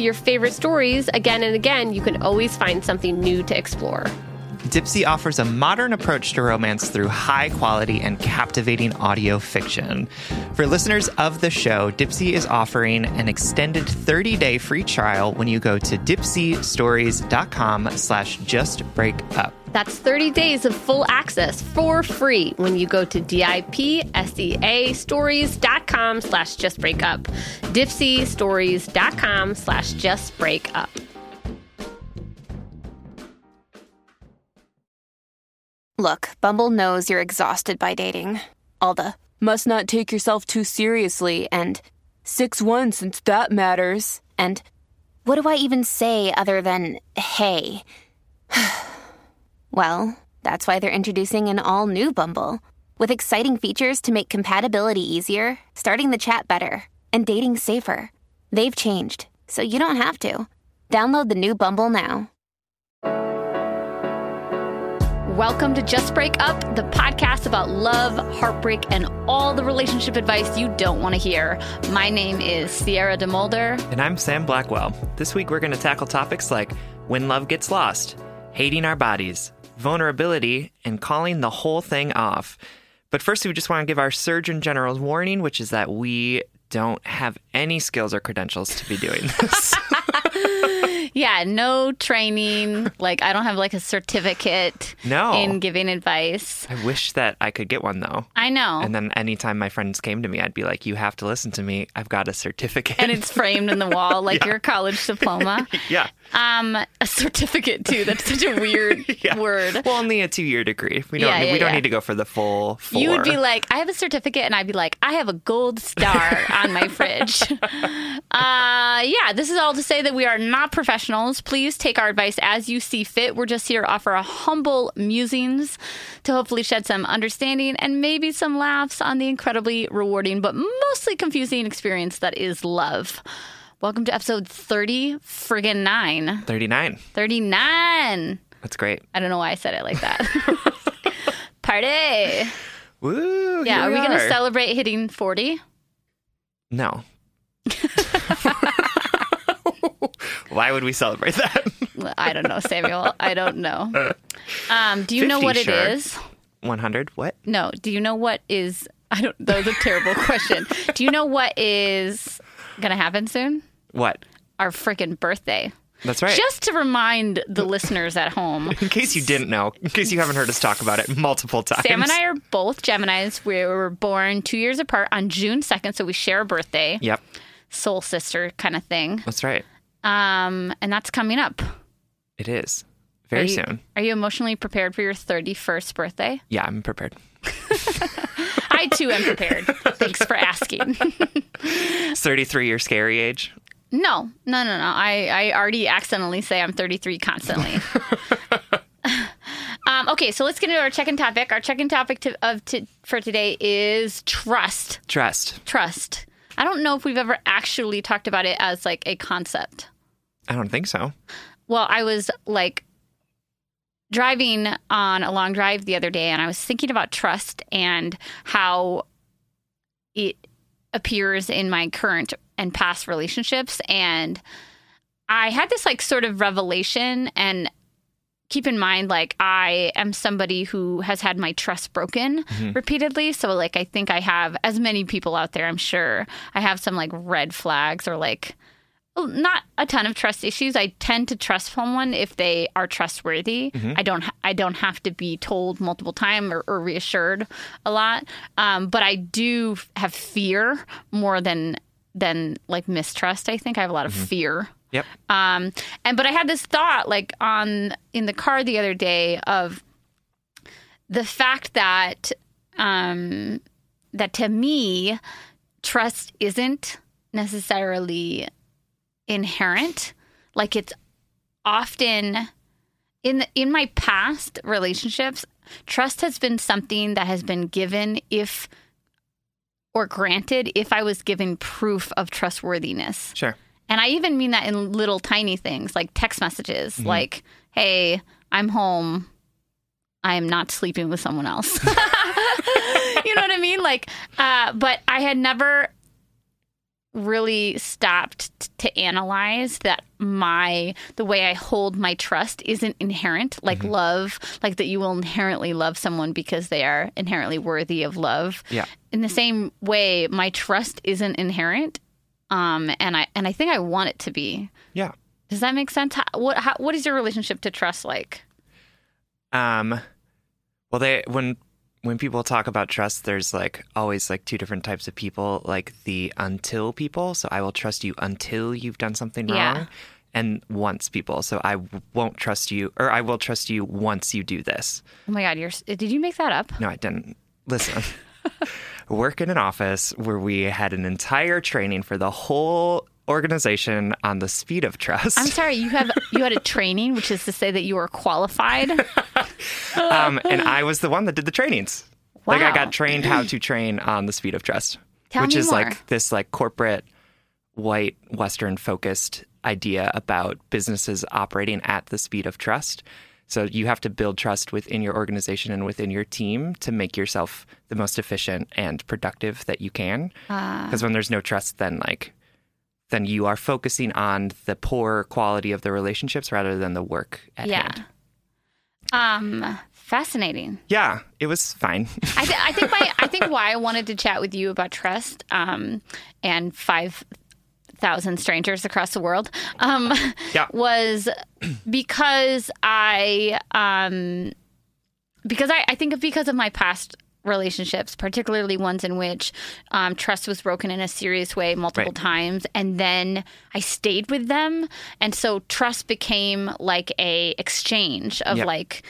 your favorite stories again and again, you can always find something new to explore. Dipsea offers a modern approach to romance through high-quality and captivating audio fiction. For listeners of the show, Dipsea is offering an extended 30-day free trial when you go to dipseastories.com/justbreakup. That's 30 days of full access for free when you go to dipseastories.com/justbreakup. dipseastories.com/justbreakup. Look, Bumble knows you're exhausted by dating. All the, must not take yourself too seriously, and 6'1" since that matters, and what do I even say other than, hey? Well, that's why they're introducing an all-new Bumble, with exciting features to make compatibility easier, starting the chat better, and dating safer. They've changed, so you don't have to. Download the new Bumble now. Welcome to Just Break Up, the podcast about love, heartbreak, and all the relationship advice you don't want to hear. My name is Sierra DeMulder. And I'm Sam Blackwell. This week we're going to tackle topics like when love gets lost, hating our bodies, vulnerability, and calling the whole thing off. But first, we just want to give our Surgeon General's warning, which is that we don't have any skills or credentials to be doing this. Yeah, no training. I don't have a certificate in giving advice. I wish that I could get one, though. I know. And then anytime my friends came to me, I'd be like, you have to listen to me. I've got a certificate. And it's framed in the wall like your college diploma. Yeah. A certificate, too. That's such a weird word. Well, only a 2-year degree. We don't need to go for the full 4. You would be like, I have a certificate, and I'd be like, I have a gold star on my fridge. This is all to say that we are not professionals. Please take our advice as you see fit. We're just here to offer a humble musings to hopefully shed some understanding and maybe some laughs on the incredibly rewarding but mostly confusing experience that is love. Welcome to episode 39. 39. That's great. I don't know why I said it like that. Party. Woo. Yeah. Are we going to celebrate hitting 40? No. Why would we celebrate that? I don't know, Samuel. I don't know. Do you know what it is? 100 what? No. Do you know what is... I don't... That was a terrible question. Do you know what is going to happen soon? What? Our freaking birthday. That's right. Just to remind the listeners at home. In case you didn't know. In case you haven't heard us talk about it multiple times. Sam and I are both Geminis. We were born 2 years apart on June 2nd, so we share a birthday. Yep. Soul sister kind of thing. That's right. And that's coming up. It is. Very soon. Are you emotionally prepared for your 31st birthday? Yeah, I'm prepared. I, too, am prepared. Thanks for asking. 33 your scary age? No. I already accidentally say I'm 33 constantly. Okay, so let's get into our check-in topic. Our check-in topic for today is trust. Trust. I don't know if we've ever actually talked about it as a concept. I don't think so. Well, I was driving on a long drive the other day, and I was thinking about trust and how it appears in my current and past relationships. And I had this sort of revelation, and keep in mind, like, I am somebody who has had my trust broken repeatedly. So, like, I think I have, as many people out there, I'm sure, I have some, like, red flags or, like, not a ton of trust issues. I tend to trust someone if they are trustworthy. I don't have to be told multiple times or reassured a lot. But I do have fear more than like mistrust. I think I have a lot of fear. Yep. But I had this thought like in the car the other day of the fact that that to me trust isn't necessarily inherent. Like it's often in my past relationships, trust has been something that has been given if or granted if I was given proof of trustworthiness. Sure. And I even mean that in little tiny things like text messages, like, hey, I'm home. I am not sleeping with someone else. You know what I mean? Like, but I had never really stopped to analyze that the way I hold my trust isn't inherent, like love, like that you will inherently love someone because they are inherently worthy of love. Yeah. In the same way, my trust isn't inherent, and I think I want it to be. Yeah. Does that make sense? What is your relationship to trust like? Well, when people talk about trust, there's like always like two different types of people, like the until people. So I will trust you until you've done something wrong. And once people. So I won't trust you, or I will trust you once you do this. Oh my God. Did you make that up? No, I didn't. Listen, work in an office where we had an entire training for the whole organization on the speed of trust. I'm sorry, you had a training, which is to say that you were qualified. And I was the one that did the trainings. Wow. Like I got trained how to train on the speed of trust, which is more like this like corporate white Western focused idea about businesses operating at the speed of trust. So you have to build trust within your organization and within your team to make yourself the most efficient and productive that you can. Because when there's no trust, then you are focusing on the poor quality of the relationships rather than the work at hand. Fascinating. Yeah, it was fine. I think why I wanted to chat with you about trust, and 5,000 strangers across the world, was because I think because of my past relationships, particularly ones in which trust was broken in a serious way multiple times, and then I stayed with them, and so trust became like a exchange of like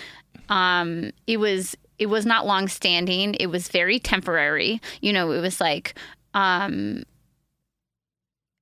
it was not long standing, it was very temporary. You know, it was like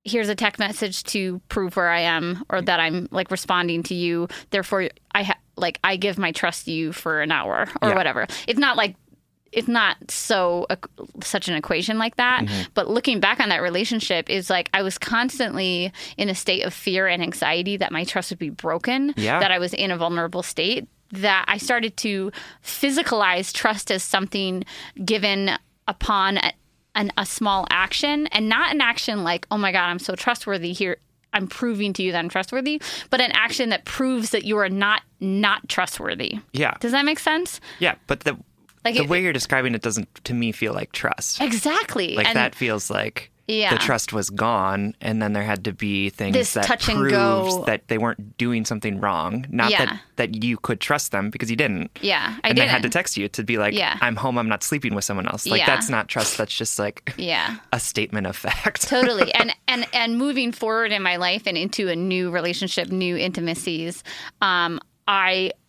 here's a text message to prove where I am or that I'm like responding to you. Therefore, I give my trust to you for an hour or whatever. It's not such an equation like that. But looking back on that relationship is like I was constantly in a state of fear and anxiety that my trust would be broken, that I was in a vulnerable state, that I started to physicalize trust as something given upon a small action, and not an action like, oh, my God, I'm so trustworthy here. I'm proving to you that I'm trustworthy, but an action that proves that you are not trustworthy. Yeah. Does that make sense? Yeah, but the way you're describing it doesn't, to me, feel like trust. Exactly. Like, and that feels like the trust was gone, and then there had to be things that proved that they weren't doing something wrong. Not that you could trust them, because you didn't. Yeah, I didn't. And they had to text you to be like, I'm home, I'm not sleeping with someone else. Like, that's not trust. That's just like a statement of fact. Totally. And moving forward in my life and into a new relationship, new intimacies, I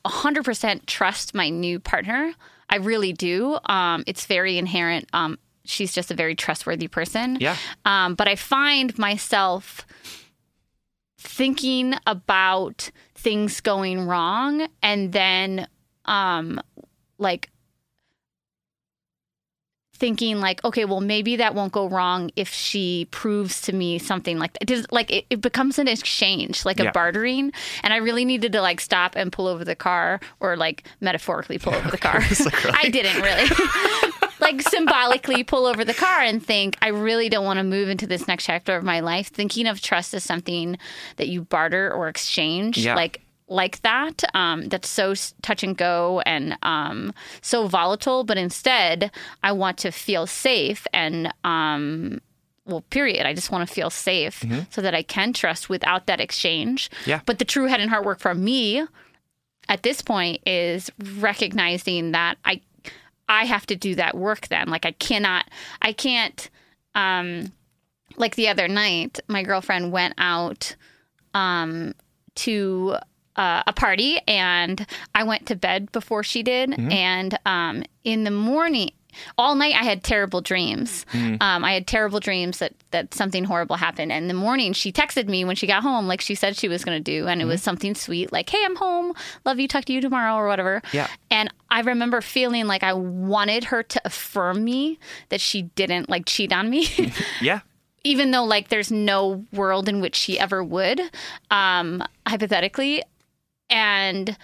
100% trust my new partner. I really do. It's very inherent. She's just a very trustworthy person. Yeah. But I find myself thinking about things going wrong and then thinking like, okay, well, maybe that won't go wrong if she proves to me something like that. It becomes an exchange, like a bartering. And I really needed to like stop and pull over the car, or like metaphorically pull over the car. Like, really? I didn't really. Like symbolically pull over the car and think, I really don't want to move into this next chapter of my life. Thinking of trust as something that you barter or exchange, like like that, that's so touch and go and so volatile. But instead, I want to feel safe and I just want to feel safe mm-hmm. so that I can trust without that exchange. Yeah. But the true head and heart work from me at this point is recognizing that I have to do that work then. Like I can't, like the other night, my girlfriend went out to a party and I went to bed before she did. Mm-hmm. And in the morning, all night I had terrible dreams. Mm. I had terrible dreams that something horrible happened. And in the morning she texted me when she got home, like she said she was going to do. And it was something sweet, like, hey, I'm home. Love you. Talk to you tomorrow or whatever. Yeah. And I remember feeling like I wanted her to affirm me that she didn't like cheat on me. Yeah. Even though like there's no world in which she ever would, hypothetically. And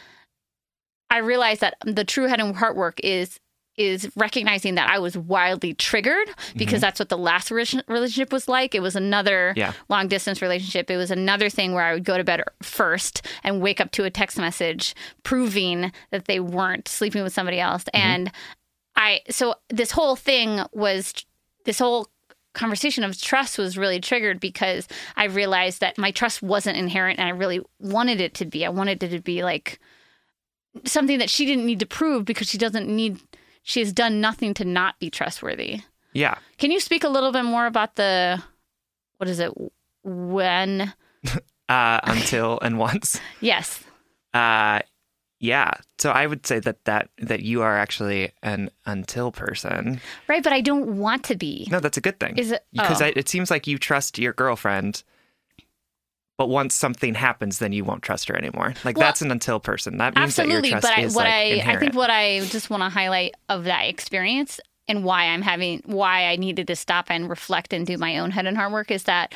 I realized that the true head and heart work is recognizing that I was wildly triggered because that's what the last relationship was like. It was another long distance relationship. It was another thing where I would go to bed first and wake up to a text message proving that they weren't sleeping with somebody else. Mm-hmm. And this whole conversation of trust was really triggered because I realized that my trust wasn't inherent and I really wanted it to be. I wanted it to be like something that she didn't need to prove because she has done nothing to not be trustworthy. Yeah. Can you speak a little bit more about when? Until and once. Yes. Yeah. So I would say that you are actually an until person. Right, but I don't want to be. No, that's a good thing. Is it? Because it seems like you trust your girlfriend, but once something happens, then you won't trust her anymore. Like, well, that's an until person. That means that your trust is inherent. I think what I just want to highlight of that experience and why I needed to stop and reflect and do my own head and heart work is that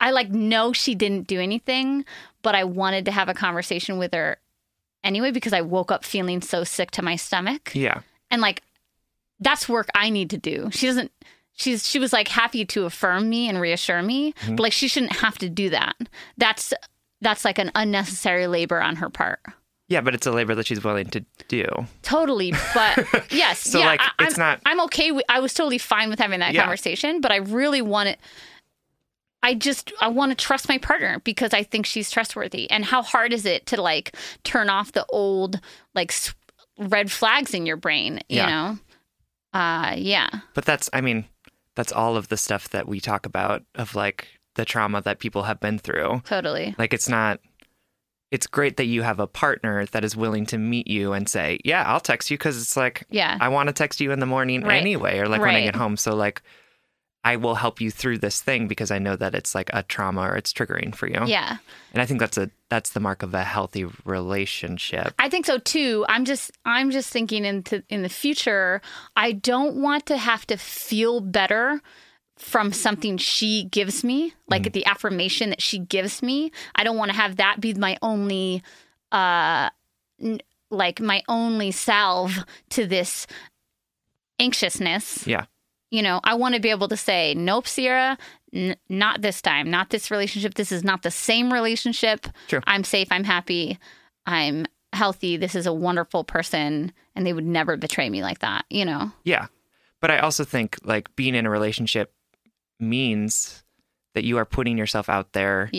I know she didn't do anything, but I wanted to have a conversation with her anyway because I woke up feeling so sick to my stomach. Yeah. And that's work I need to do. She was happy to affirm me and reassure me, but she shouldn't have to do that. That's like an unnecessary labor on her part. Yeah, but it's a labor that she's willing to do. Totally, but yes. So I'm okay with, I was totally fine with having that conversation, but I really I want to trust my partner because I think she's trustworthy. And how hard is it to turn off the old red flags in your brain, you know? Yeah. But that's all of the stuff that we talk about of the trauma that people have been through. Totally. It's great that you have a partner that is willing to meet you and say, yeah, I'll text you because it's I want to text you in the morning anyway or when I get home. So I will help you through this thing because I know that it's a trauma or it's triggering for you. Yeah. And I think that's the mark of a healthy relationship. I think so too. I'm just thinking in the future, I don't want to have to feel better from something she gives me, the affirmation that she gives me. I don't want to have that be my only my only salve to this anxiousness. Yeah. You know, I want to be able to say, nope, Sierra, not this time, not this relationship. This is not the same relationship. True. I'm safe. I'm happy. I'm healthy. This is a wonderful person. And they would never betray me like that, you know? Yeah. But I also think being in a relationship means that you are putting yourself out there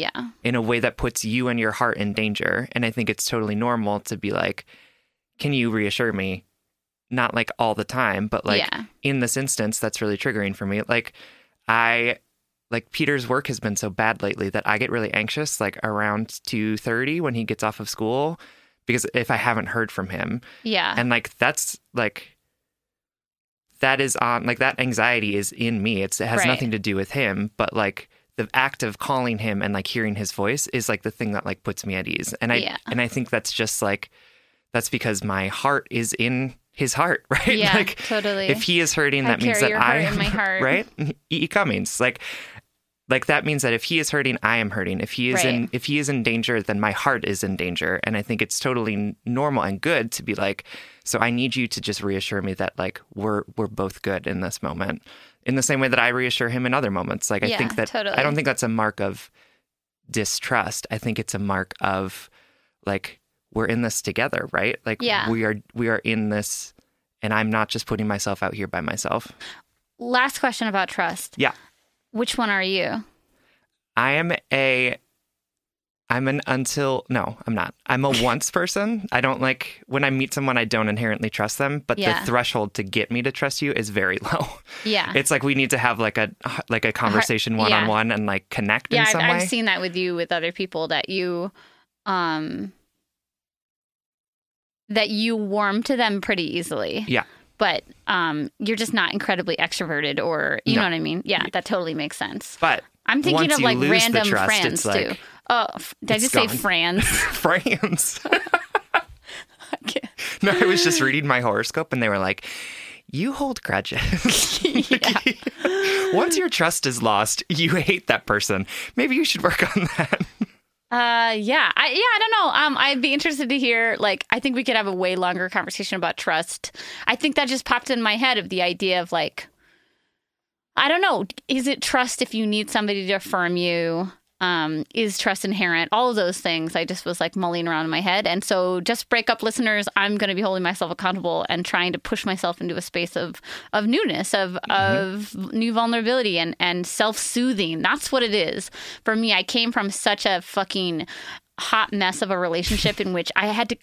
in a way that puts you and your heart in danger. And I think it's totally normal to be can you reassure me? Not all the time, but in this instance, that's really triggering for me. Peter's work has been so bad lately that I get really anxious, around 2:30 when he gets off of school, because if I haven't heard from him. Yeah. And that anxiety is in me. It has nothing to do with him, but the act of calling him and hearing his voice is the thing that puts me at ease. And I think that's just that's because my heart is in his heart, right? Yeah, totally. If he is hurting, that means that I am, in my heart. Right? E. Cummings, that means that if he is hurting, I am hurting. If he is if he is in danger, then my heart is in danger. And I think it's totally normal and good to be so I need you to just reassure me that we're both good in this moment, in the same way that I reassure him in other moments. I think that totally. I don't think that's a mark of distrust. I think it's a mark of like, we're in this together, right? Like, yeah. we are in this, and I'm not just putting myself out here by myself. Last question about trust. Yeah. Which one are you? I'm a once person. I don't like, when I meet someone, I don't inherently trust them, but the threshold to get me to trust you is very low. Yeah. It's like we need to have like a conversation one-on-one and like connect in some way. I've seen that with you, with other people that you warm to them pretty easily. Yeah. But you're just not incredibly extroverted or, you know what I mean? Yeah, that totally makes sense. But I'm thinking of like random friends too. Oh, did I just say friends? Friends. No, I was just reading my horoscope and they were like, you hold grudges. Once your trust is lost, you hate that person. Maybe you should work on that. I don't know. I'd be interested to hear, like, I think we could have a way longer conversation about trust. I think that just popped in my head of the idea of like, I don't know. Is it trust if you need somebody to affirm you? Is trust inherent? All of those things I just was like mulling around in my head. And so just break up listeners. I'm going to be holding myself accountable and trying to push myself into a space of newness, of new vulnerability and self-soothing. That's what it is. For me, I came from such a fucking hot mess of a relationship in which I had to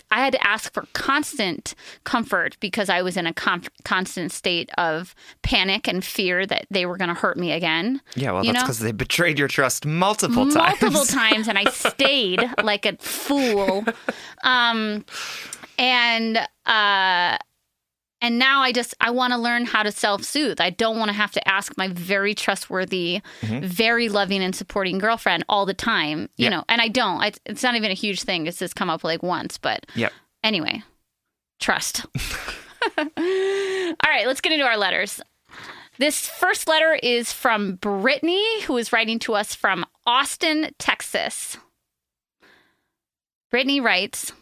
ask for constant comfort because I was in a constant state of panic and fear that they were going to hurt me again. Yeah, well, that's because they betrayed your trust multiple times. Multiple times, and I stayed like a fool. And now I want to learn how to self-soothe. I don't want to have to ask my very trustworthy, very loving and supporting girlfriend all the time, you know, and I don't. It's not even a huge thing. It's just come up like once, but anyway, trust. All right, let's get into our letters. This first letter is from Brittany, who is writing to us from Austin, Texas. Brittany writes,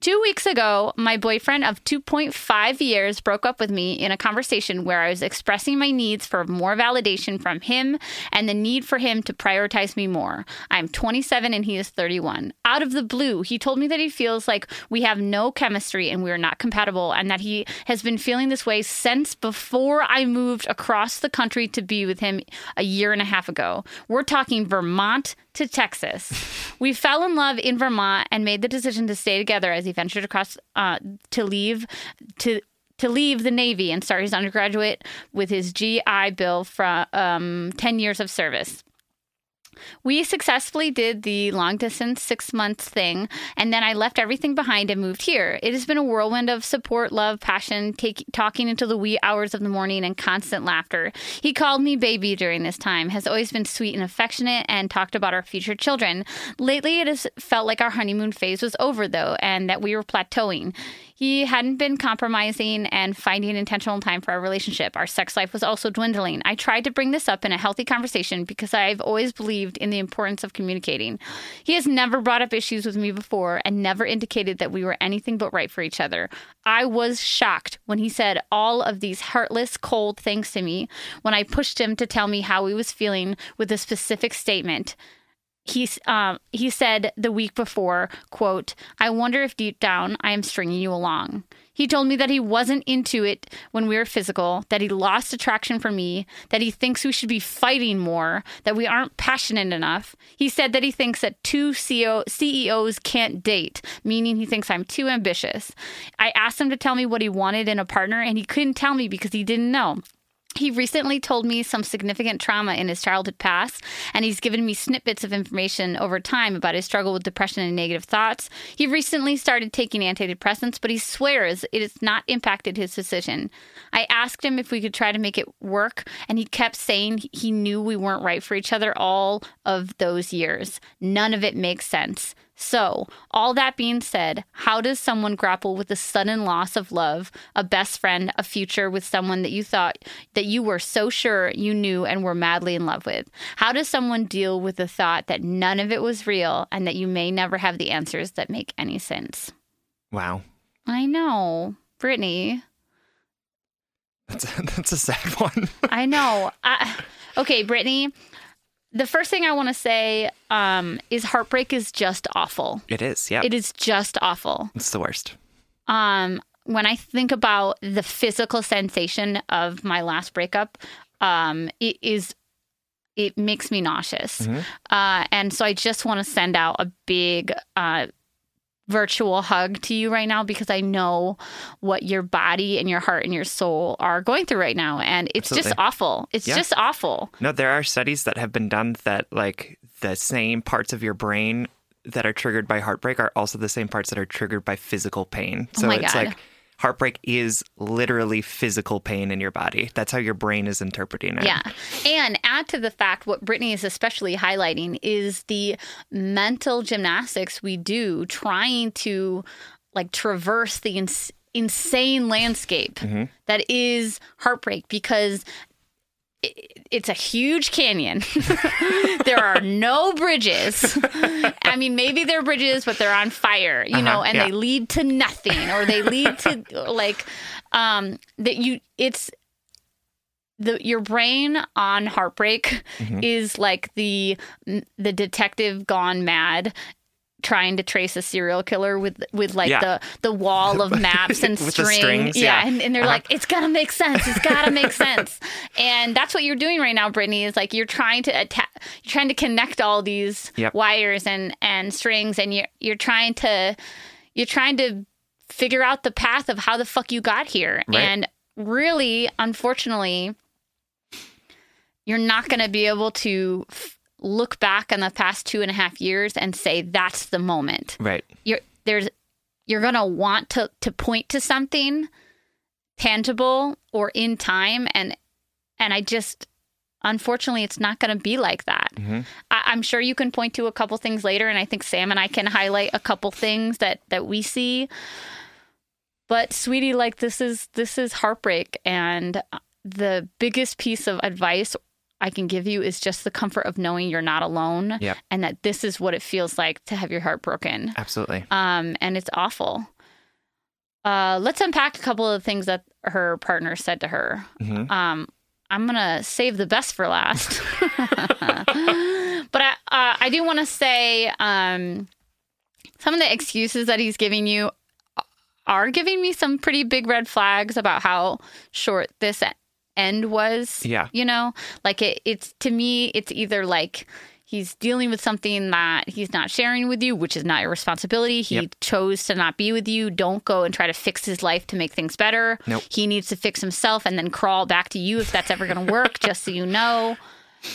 2 weeks ago, my boyfriend of 2.5 years broke up with me in a conversation where I was expressing my needs for more validation from him and the need for him to prioritize me more. I'm 27 and he is 31. Out of the blue, he told me that he feels like we have no chemistry and we're not compatible, and that he has been feeling this way since before I moved across the country to be with him a year and a half ago. We're talking Vermont to Texas. We fell in love in Vermont and made the decision to stay together as he ventured across to leave the Navy and start his undergraduate with his GI Bill from 10 years of service. We successfully did the long-distance 6 months thing, and then I left everything behind and moved here. It has been a whirlwind of support, love, passion, talking into the wee hours of the morning, and constant laughter. He called me baby during this time, has always been sweet and affectionate, and talked about our future children. Lately, it has felt like our honeymoon phase was over, though, and that we were plateauing. He hadn't been compromising and finding intentional time for our relationship. Our sex life was also dwindling. I tried to bring this up in a healthy conversation because I've always believed in the importance of communicating. He has never brought up issues with me before and never indicated that we were anything but right for each other. I was shocked when he said all of these heartless, cold things to me when I pushed him to tell me how he was feeling with a specific statement. He said the week before, quote, I wonder if deep down I am stringing you along. He told me that he wasn't into it when we were physical, that he lost attraction for me, that he thinks we should be fighting more, that we aren't passionate enough. He said that he thinks that two CEOs can't date, meaning he thinks I'm too ambitious. I asked him to tell me what he wanted in a partner, and he couldn't tell me because he didn't know. He recently told me some significant trauma in his childhood past, and he's given me snippets of information over time about his struggle with depression and negative thoughts. He recently started taking antidepressants, but he swears it has not impacted his decision. I asked him if we could try to make it work, and he kept saying he knew we weren't right for each other all of those years. None of it makes sense. So, all that being said, how does someone grapple with the sudden loss of love, a best friend, a future with someone that you thought that you were so sure you knew and were madly in love with? How does someone deal with the thought that none of it was real and that you may never have the answers that make any sense? Wow. I know. Brittany. That's a sad one. I know. Okay, Brittany. The first thing I want to say is heartbreak is just awful. It is, yeah. It is just awful. It's the worst. When I think about the physical sensation of my last breakup, it makes me nauseous. Mm-hmm. And so I just want to send out a big virtual hug to you right now, because I know what your body and your heart and your soul are going through right now. And it's Absolutely. Just awful. It's just awful. No, there are studies that have been done that like the same parts of your brain that are triggered by heartbreak are also the same parts that are triggered by physical pain. So it's God. Like heartbreak is literally physical pain in your body. That's how your brain is interpreting it. Yeah. And add to the fact what Brittany is especially highlighting is the mental gymnastics we do trying to like traverse the insane landscape mm-hmm. that is heartbreak, because it's a huge canyon. There are no bridges. I mean, maybe there are bridges, but they're on fire, you know, and they lead to nothing, or they lead to like that. Your brain on heartbreak mm-hmm. is like the detective gone mad, trying to trace a serial killer with like the wall of maps and strings. And they're like, it's got to make sense. It's got to make sense. And that's what you're doing right now, Brittany, is like you're trying to connect all these wires and strings, and you're trying to figure out the path of how the fuck you got here. Right. And really, unfortunately, you're not going to be able to look back on the past 2.5 years and say, that's the moment. Right. You're going to want to point to something tangible or in time. And I just, unfortunately, it's not going to be like that. Mm-hmm. I'm sure you can point to a couple things later. And I think Sam and I can highlight a couple things that we see, but sweetie, like this is heartbreak. And the biggest piece of advice I can give you is just the comfort of knowing you're not alone and that this is what it feels like to have your heart broken. Absolutely. And it's awful. Let's unpack a couple of things that her partner said to her. Mm-hmm. I'm going to save the best for last. But I do want to say some of the excuses that he's giving you are giving me some pretty big red flags about how short this end was, you know, like it's to me, it's either like he's dealing with something that he's not sharing with you, which is not your responsibility. He chose to not be with you. Don't go and try to fix his life to make things better. Nope. He needs to fix himself and then crawl back to you if that's ever going to work, just so you know.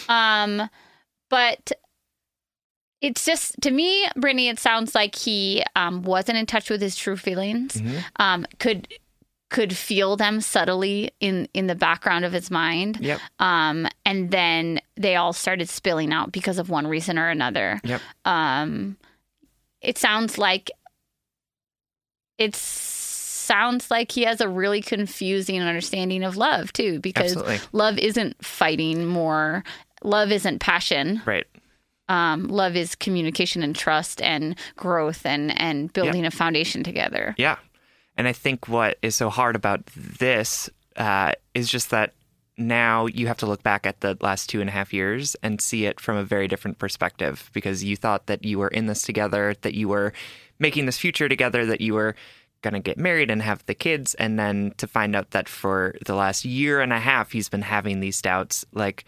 But it's just, to me, Brittany, it sounds like he wasn't in touch with his true feelings, mm-hmm. Could feel them subtly in the background of his mind. Yep. And then they all started spilling out because of one reason or another. Yep. It sounds like he has a really confusing understanding of love too, because Absolutely. Love isn't fighting more. Love isn't passion. Right. Love is communication and trust and growth and building a foundation together. Yeah. And I think what is so hard about this is just that now you have to look back at the last 2.5 years and see it from a very different perspective, because you thought that you were in this together, that you were making this future together, that you were going to get married and have the kids. And then to find out that for the last 1.5 years, he's been having these doubts, like...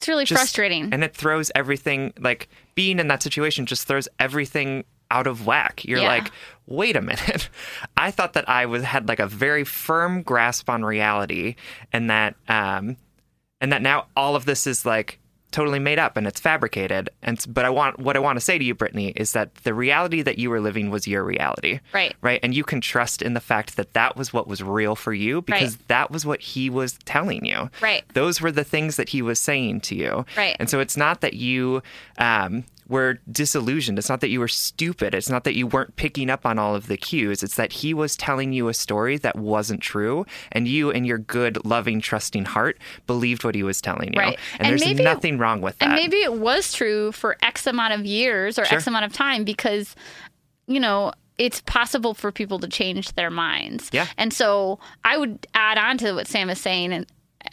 It's really frustrating. And it throws everything, like being in that situation just throws everything out of whack. You're like, wait a minute. I thought that I had like a very firm grasp on reality, and that now all of this is like totally made up and it's fabricated. But what I want to say to you, Brittany, is that the reality that you were living was your reality. Right. Right. And you can trust in the fact that that was what was real for you, because that was what he was telling you. Right. Those were the things that he was saying to you. Right. And so it's not that you, were disillusioned. It's not that you were stupid. It's not that you weren't picking up on all of the cues. It's that he was telling you a story that wasn't true, and you, in your good, loving, trusting heart, believed what he was telling you. Right. And there's nothing wrong with that. And maybe it was true for X amount of years or X amount of time, because, you know, it's possible for people to change their minds. Yeah. And so I would add on to what Sam is saying, and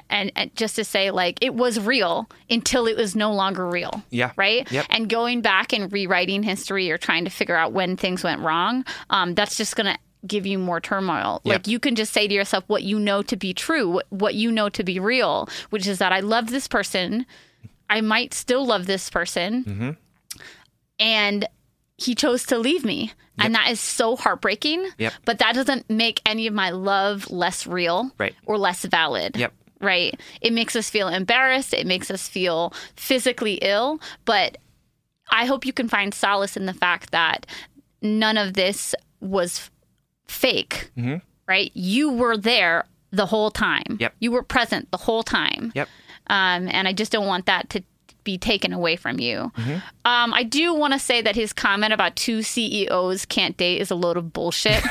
and just to say, like, it was real until it was no longer real. Yeah. Right. Yep. And going back and rewriting history or trying to figure out when things went wrong, that's just going to give you more turmoil. Yep. Like, you can just say to yourself what you know to be true, what you know to be real, which is that I love this person. I might still love this person. Mm-hmm. And he chose to leave me. Yep. And that is so heartbreaking. Yep. But that doesn't make any of my love less real, right, or less valid. Yep. Right. It makes us feel embarrassed. It makes us feel physically ill. But I hope you can find solace in the fact that none of this was fake. Mm-hmm. Right. You were there the whole time. Yep. You were present the whole time. Yep. And I just don't want that to be taken away from you. Mm-hmm. I do want to say that his comment about 2 CEOs can't date is a load of bullshit,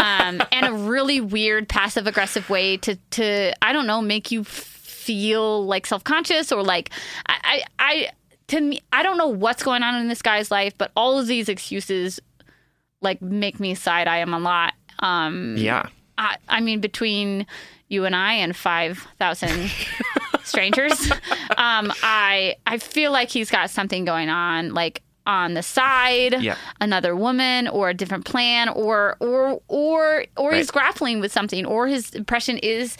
and a really weird passive aggressive way to I don't know, make you feel like self-conscious or like I to me, I don't know what's going on in this guy's life, but all of these excuses like make me side-eye him a lot. Yeah. I mean, between you and I and 5,000 strangers, I feel like he's got something going on, like on the side, yeah, another woman or a different plan, or right, he's grappling with something, or his impression is,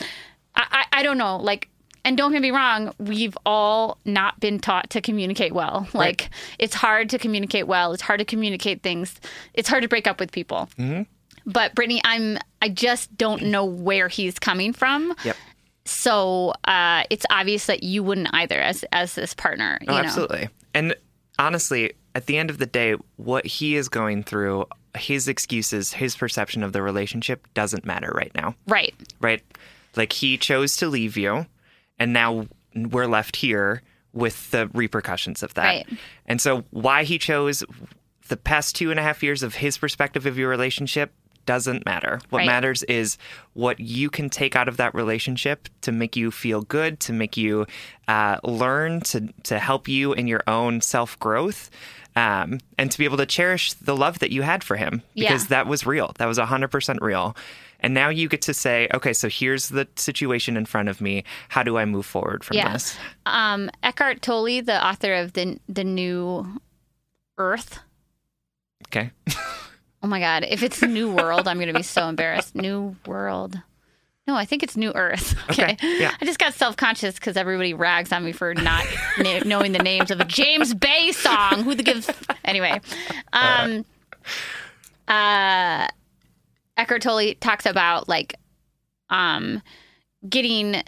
I don't know, like. And don't get me wrong, we've all not been taught to communicate well. Like, right, it's hard to communicate well. It's hard to communicate things. It's hard to break up with people. Mm-hmm. But Brittany, I just don't know where he's coming from. Yep. So it's obvious that you wouldn't either as this partner. You know? Absolutely. And honestly, at the end of the day, what he is going through, his excuses, his perception of the relationship doesn't matter right now. Right. Right. Like, he chose to leave you, and now we're left here with the repercussions of that. Right. And so why he chose, the past 2.5 years of his perspective of your relationship, doesn't matter. What right matters is what you can take out of that relationship to make you feel good, to make you learn, to help you in your own self-growth, and to be able to cherish the love that you had for him, because yeah, that was real. That was 100% real. And now you get to say, okay, so here's the situation in front of me. How do I move forward from yeah this? Eckhart Tolle, the author of the New Earth. Okay. Oh my God. If it's New World, I'm going to be so embarrassed. New World. No, I think it's New Earth. Okay. Yeah. I just got self-conscious because everybody rags on me for not knowing the names of a James Bay song. Who the gives? Anyway. Eckhart Tolle talks about, like, getting,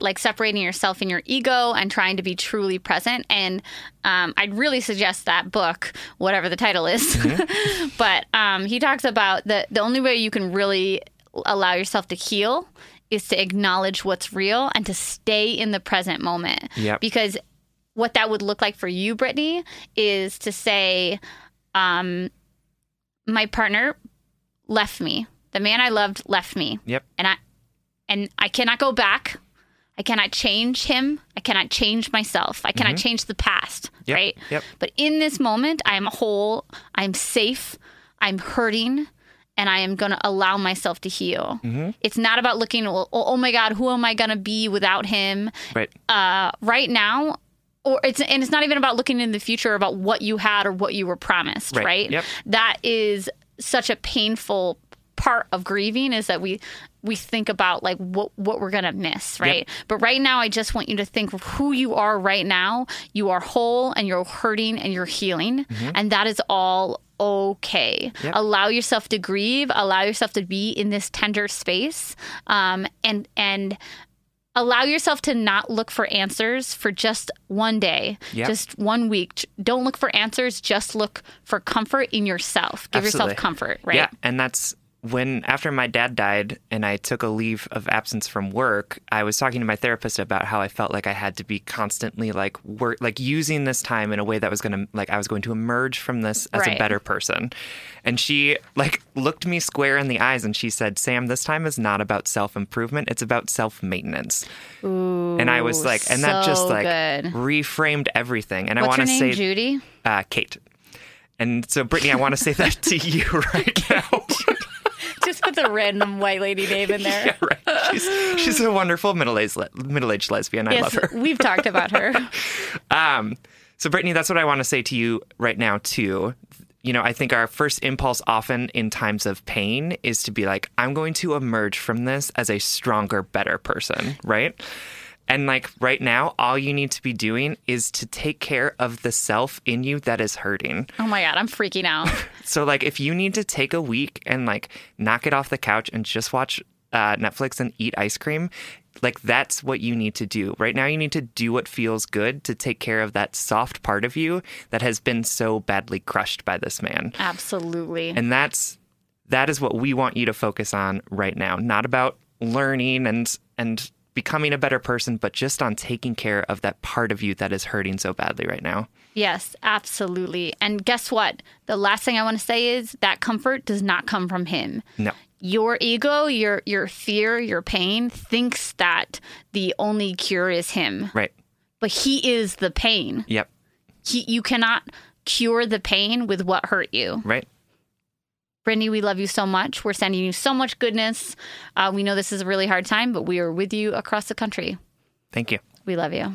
like, separating yourself and your ego and trying to be truly present. And I'd really suggest that book, whatever the title is. Mm-hmm. But he talks about the only way you can really allow yourself to heal is to acknowledge what's real and to stay in the present moment. Yep. Because what that would look like for you, Brittany, is to say, my partner left me. The man I loved left me. Yep. And I cannot go back. I cannot change him. I cannot change myself. I cannot mm-hmm change the past, yep, right? Yep. But in this moment, I am whole. I'm safe. I'm hurting. And I am going to allow myself to heal. Mm-hmm. It's not about looking, oh my God, who am I going to be without him? Right. Right now, and it's not even about looking in the future about what you had or what you were promised, right? Yep. That is such a painful part of grieving, is that we think about, like, what we're going to miss, right? Yep. But right now, I just want you to think of who you are right now. You are whole, and you're hurting, and you're healing. Mm-hmm. And that is all okay. Yep. Allow yourself to grieve. Allow yourself to be in this tender space. And allow yourself to not look for answers for just one day, yep, just 1 week. Don't look for answers. Just look for comfort in yourself. Give Absolutely yourself comfort, right? Yeah, and that's... After my dad died and I took a leave of absence from work, I was talking to my therapist about how I felt like I had to be constantly using this time in a way that was I was going to emerge from this as right a better person. And she looked me square in the eyes and she said, Sam, this time is not about self-improvement. It's about self-maintenance. Ooh, and I was like, and so that just good reframed everything. And what's I want to say, Judy, Kate. And so Brittany, I want to say that to you right now. Just put the random white lady name in there. Yeah, right. She's a wonderful middle-aged lesbian. I love her. We've talked about her. So, Brittany, that's what I want to say to you right now, too. You know, I think our first impulse often in times of pain is to be like, I'm going to emerge from this as a stronger, better person, right? And like right now, all you need to be doing is to take care of the self in you that is hurting. Oh my God, I'm freaking out. So like if you need to take a week and like knock it off the couch and just watch Netflix and eat ice cream, like that's what you need to do. Right now, you need to do what feels good to take care of that soft part of you that has been so badly crushed by this man. Absolutely. And that is what we want you to focus on right now. Not about learning and becoming a better person, but just on taking care of that part of you that is hurting so badly right now. Yes, absolutely. And guess what? The last thing I want to say is that comfort does not come from him. No. Your ego, your fear, your pain thinks that the only cure is him. Right. But he is the pain. Yep. You cannot cure the pain with what hurt you. Right. Brittany, we love you so much. We're sending you so much goodness. We know this is a really hard time, but we are with you across the country. Thank you. We love you.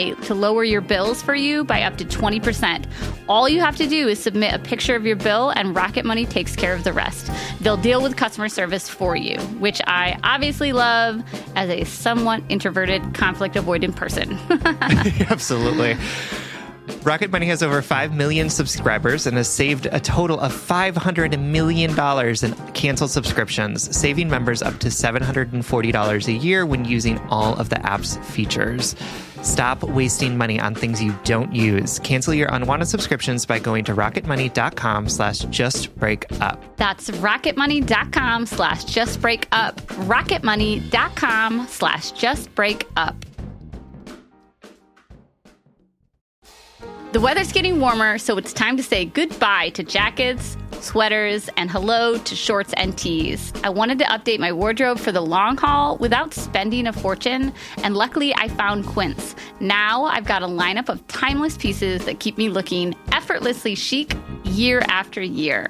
to lower your bills for you by up to 20%. All you have to do is submit a picture of your bill, and Rocket Money takes care of the rest. They'll deal with customer service for you, which I obviously love as a somewhat introverted, conflict-avoidant person. Absolutely. Rocket Money has over 5 million subscribers and has saved a total of $500 million in canceled subscriptions, saving members up to $740 a year when using all of the app's features. Stop wasting money on things you don't use. Cancel your unwanted subscriptions by going to rocketmoney.com/justbreakup. That's rocketmoney.com/justbreakup. rocketmoney.com/justbreakup. The weather's getting warmer, so it's time to say goodbye to jackets, sweaters, and hello to shorts and tees. I wanted to update my wardrobe for the long haul without spending a fortune, and luckily I found Quince. Now I've got a lineup of timeless pieces that keep me looking effortlessly chic year after year.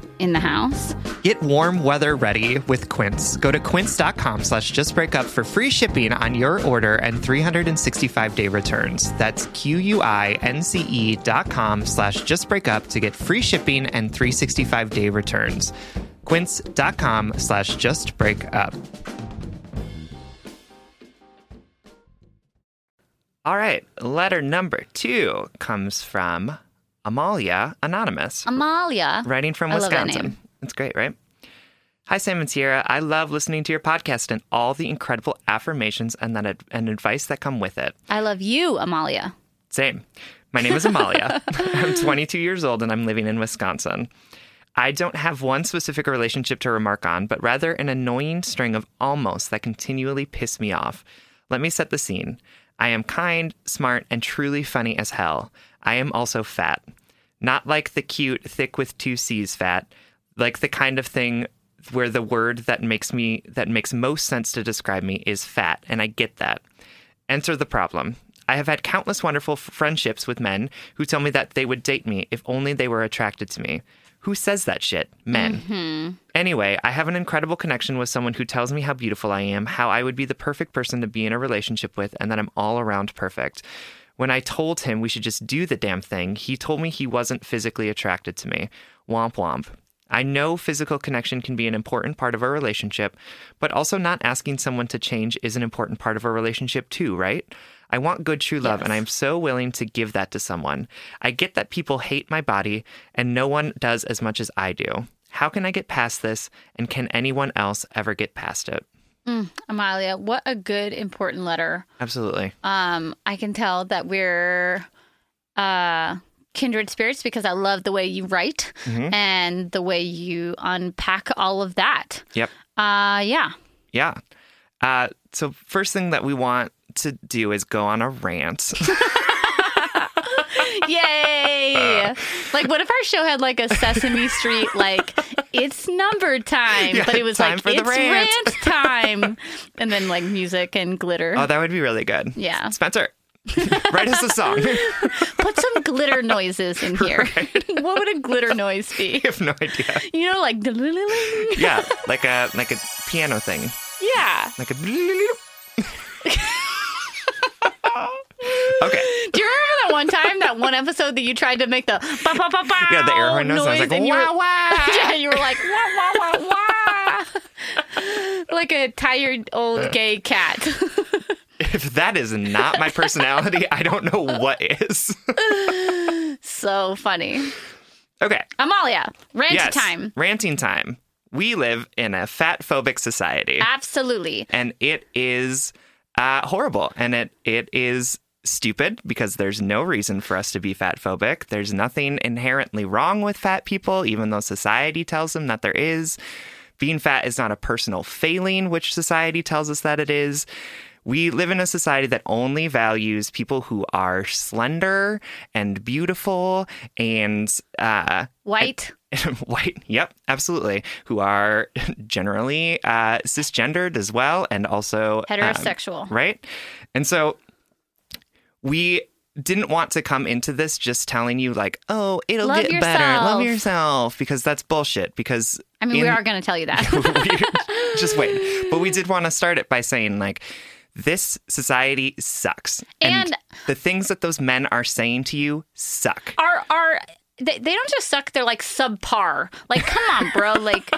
in the house. Get warm weather ready with Quince. Go to quince.com/justbreakup for free shipping on your order and 365-day returns. That's quince.com/justbreakup to get free shipping and 365-day returns. Quince.com/justbreakup. All right, letter number 2 comes from Amalia Anonymous. Writing from Wisconsin. That's great, right? Hi, Sam and Sierra. I love listening to your podcast and all the incredible affirmations and advice that come with it. I love you, Amalia. Same. My name is Amalia. I'm 22 years old and I'm living in Wisconsin. I don't have one specific relationship to remark on, but rather an annoying string of almost that continually piss me off. Let me set the scene. I am kind, smart, and truly funny as hell. I am also fat. Not like the cute, thick with two C's fat, like the kind of thing where the word that makes most sense to describe me is fat, and I get that. Enter the problem. I have had countless wonderful friendships with men who tell me that they would date me if only they were attracted to me. Who says that shit? Men. Mm-hmm. Anyway, I have an incredible connection with someone who tells me how beautiful I am, how I would be the perfect person to be in a relationship with, and that I'm all around perfect. When I told him we should just do the damn thing, he told me he wasn't physically attracted to me. Womp womp. I know physical connection can be an important part of a relationship, but also not asking someone to change is an important part of a relationship too, right? I want good true love, yes, and I'm so willing to give that to someone. I get that people hate my body, and no one does as much as I do. How can I get past this, and can anyone else ever get past it? Amalia, what a good, important letter. Absolutely. I can tell that we're... kindred spirits, because I love the way you write and the way you unpack all of that. Yep. Yeah. So first thing that we want to do is go on a rant. Yay! Like, what if our show had like a Sesame Street, like, it's number time, yeah, but it was like, it's rant time. And then like music and glitter. Oh, that would be really good. Yeah. Spencer, write us a song. Put some glitter noises in here. Right. What would a glitter noise be? I have no idea. You know, like... yeah, like a piano thing. Yeah. Like a... Okay. Do you remember that one time, that one episode that you tried to make the... Yeah, the air horn noise. I was like, wah, wah. Yeah, you were like, wah, wah, wah, wah. Like a tired old gay cat. If that is not my personality, I don't know what is. So funny. Okay. Amalia, rant time. Ranting time. We live in a fat-phobic society. Absolutely. And it is horrible. And it is stupid, because there's no reason for us to be fat-phobic. There's nothing inherently wrong with fat people, even though society tells them that there is. Being fat is not a personal failing, which society tells us that it is. We live in a society that only values people who are slender and beautiful and... white. White, yep, absolutely. Who are generally cisgendered as well, and also... heterosexual. Right? And so we didn't want to come into this just telling you, like, oh, it'll love get yourself. Better. Love yourself. Because that's bullshit. Because... I mean, we are going to tell you that. Just wait. But we did want to start it by saying, like... this society sucks. And the things that those men are saying to you suck. They don't just suck, they're like subpar. Like, come on, bro. Like,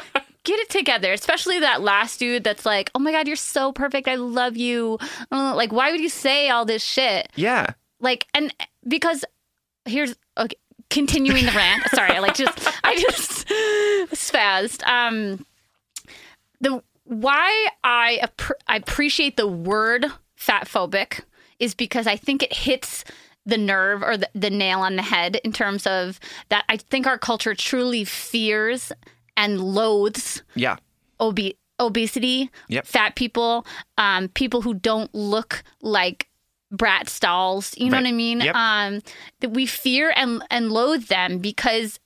get it together. Especially that last dude that's like, oh my God, you're so perfect. I love you. Like, why would you say all this shit? Yeah. Like, and because here's, okay, continuing the rant. Sorry, I just spazzed. Why I appreciate the word fatphobic is because I think it hits the nerve or the nail on the head in terms of that. I think our culture truly fears and loathes obesity, yep, fat people, people who don't look like brat dolls. You know right. what I mean? Yep. That we fear and loathe them because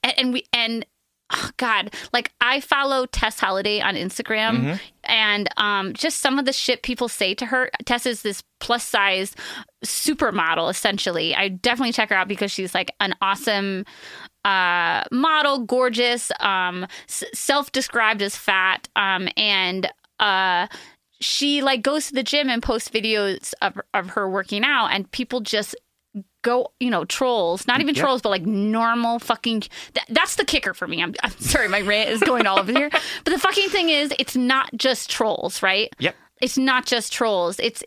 oh, God, like I follow Tess Holliday on Instagram and just some of the shit people say to her. Tess is this plus size supermodel, essentially. I definitely check her out because she's like an awesome model, gorgeous, self-described as fat. She like goes to the gym and posts videos of her working out, and people just... go, you know, trolls, not even trolls, but like normal fucking, that's the kicker for me. I'm sorry, my rant is going all over here. But the fucking thing is, it's not just trolls, right? Yep. It's not just trolls. It's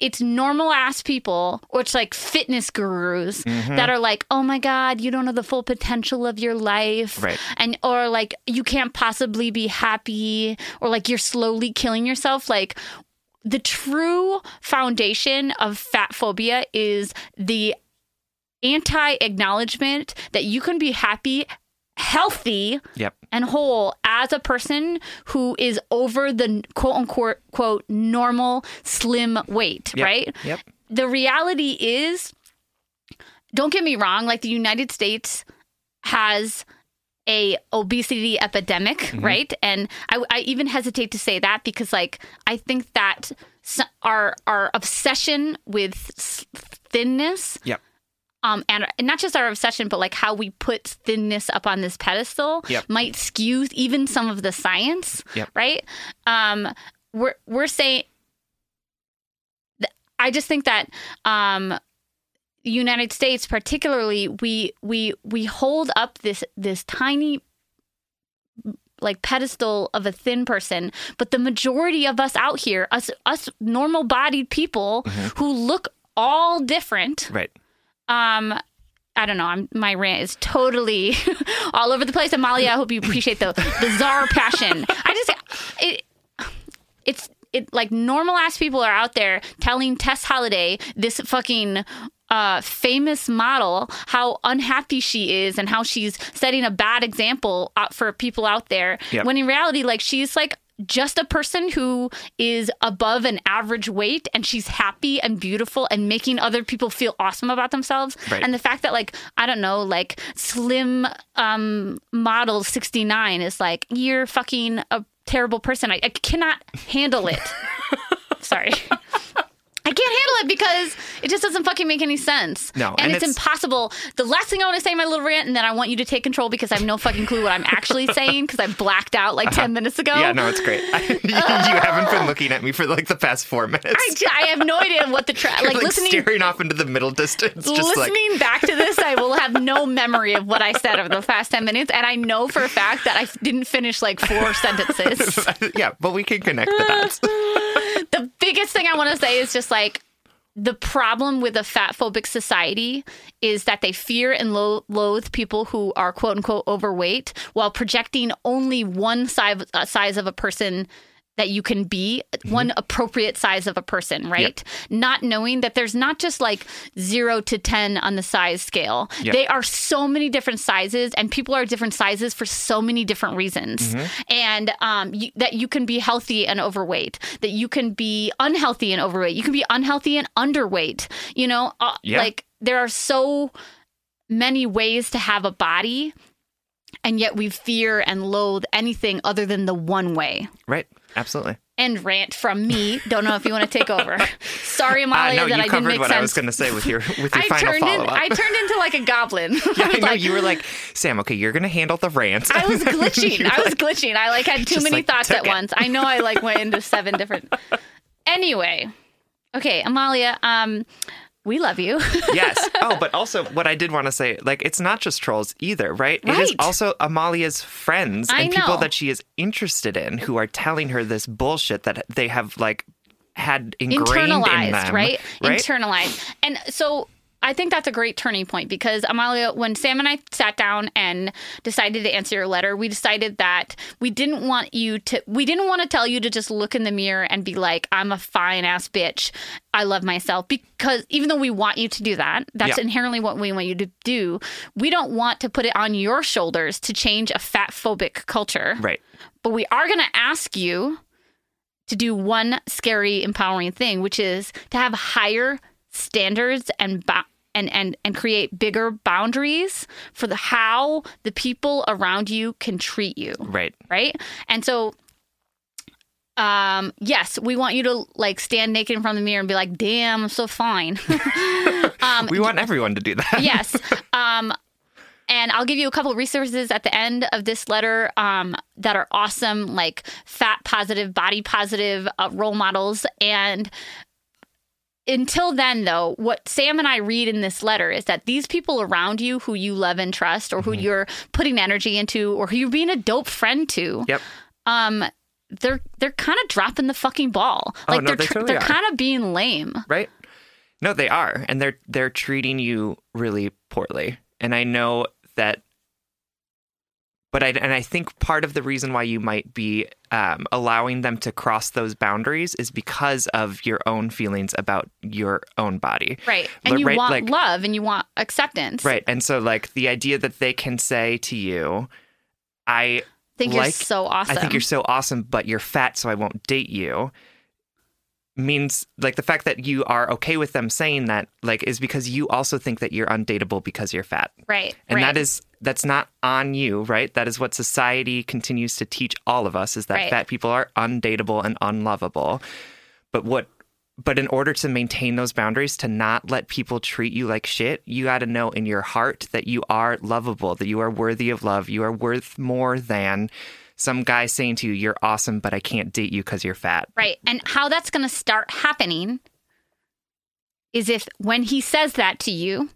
it's normal ass people, or it's like fitness gurus mm-hmm. that are like, oh my God, you don't know the full potential of your life. Right. And, or like, you can't possibly be happy, or like you're slowly killing yourself. Like, the true foundation of fat phobia is the anti-acknowledgement that you can be happy, healthy, yep. and whole as a person who is over the quote, normal, slim weight, yep. right? Yep. The reality is, don't get me wrong, like the United States has a obesity epidemic, mm-hmm. right? And I even hesitate to say that because, like, I think that our obsession with thinness, yep. And not just our obsession, but like how we put thinness up on this pedestal yep. might skew even some of the science, yep. right? We're saying, I just think that United States, particularly, we hold up this tiny like pedestal of a thin person, but the majority of us out here, us normal bodied people mm-hmm. who look all different, right? I don't know. My rant is totally all over the place. Amalia, I hope you appreciate the bizarre passion. It's like normal ass people are out there telling Tess Holliday, this fucking famous model, how unhappy she is and how she's setting a bad example for people out there. Yep. When in reality, like, she's like just a person who is above an average weight, and she's happy and beautiful and making other people feel awesome about themselves. Right. And the fact that, like, I don't know, like slim model 69 is like, you're fucking a terrible person. I cannot handle it. Sorry. I can't handle it because it just doesn't fucking make any sense. No, and it's impossible. The last thing I want to say in my little rant, and then I want you to take control because I have no fucking clue what I'm actually saying because I blacked out like 10 minutes ago. Yeah, no, it's great. You haven't been looking at me for like the past 4 minutes. I have no idea what the track, like listening, staring off into the middle distance. Just listening like... back to this, I will have no memory of what I said over the past 10 minutes, and I know for a fact that I didn't finish like 4 sentences. Yeah, but we can connect the dots. The biggest thing I want to say is just like, the problem with a fatphobic society is that they fear and loathe people who are quote unquote overweight, while projecting only one size of a person that you can be, mm-hmm. one appropriate size of a person, right? Yep. Not knowing that there's not just like 0 to 10 on the size scale. Yep. They are so many different sizes, and people are different sizes for so many different reasons. Mm-hmm. And that you can be healthy and overweight, that you can be unhealthy and overweight, you can be unhealthy and underweight. You know, yep. like there are so many ways to have a body, and yet we fear and loathe anything other than the one way. Right. Absolutely. End rant from me. Don't know if you want to take over. Sorry, Amalia, that I didn't make sense. No, you covered what I was going to say with your final follow-up. I turned into like a goblin. Yeah, I know. Like, you were like, Sam, okay, you're going to handle the rant. I was glitching. I like had too many thoughts at once. I know I like went into 7 different... Anyway. Okay, Amalia, we love you. Yes. Oh, but also what I did want to say, like, it's not just trolls either, right? It is also Amalia's friends and people that she is interested in who are telling her this bullshit that they have, like, had ingrained in them. Right? Internalized. And so I think that's a great turning point because, Amalia, when Sam and I sat down and decided to answer your letter, we decided that we didn't want to tell you to just look in the mirror and be like, I'm a fine ass bitch, I love myself, because even though we want you to do that, that's inherently what we want you to do. We don't want to put it on your shoulders to change a fat phobic culture. Right. But we are going to ask you to do one scary, empowering thing, which is to have higher standards and create bigger boundaries for how the people around you can treat you. Right. Right. And so, yes, we want you to like stand naked in front of the mirror and be like, damn, I'm so fine. We want everyone to do that. Yes. And I'll give you a couple of resources at the end of this letter that are awesome, like fat positive, body positive role models. And until then, though, what Sam and I read in this letter is that these people around you who you love and trust, or who mm-hmm. you're putting energy into, or who you're being a dope friend to, they're kind of dropping the fucking ball. Like they're kind of being lame. Right? No, they are. And they're treating you really poorly. And I know that, but I think part of the reason why you might be allowing them to cross those boundaries is because of your own feelings about your own body. Right. And you want love and you want acceptance. Right. And so like the idea that they can say to you, I think you're so awesome. I think you're so awesome, but you're fat, so I won't date you. Means like the fact that you are okay with them saying that, like, is because you also think that you're undateable because you're fat. Right. And that's not on you, right? That is what society continues to teach all of us, is that fat people are undateable and unlovable. But in order to maintain those boundaries, to not let people treat you like shit, you got to know in your heart that you are lovable, that you are worthy of love. You are worth more than some guy saying to you, you're awesome, but I can't date you because you're fat. Right. And how that's going to start happening is if when he says that to you,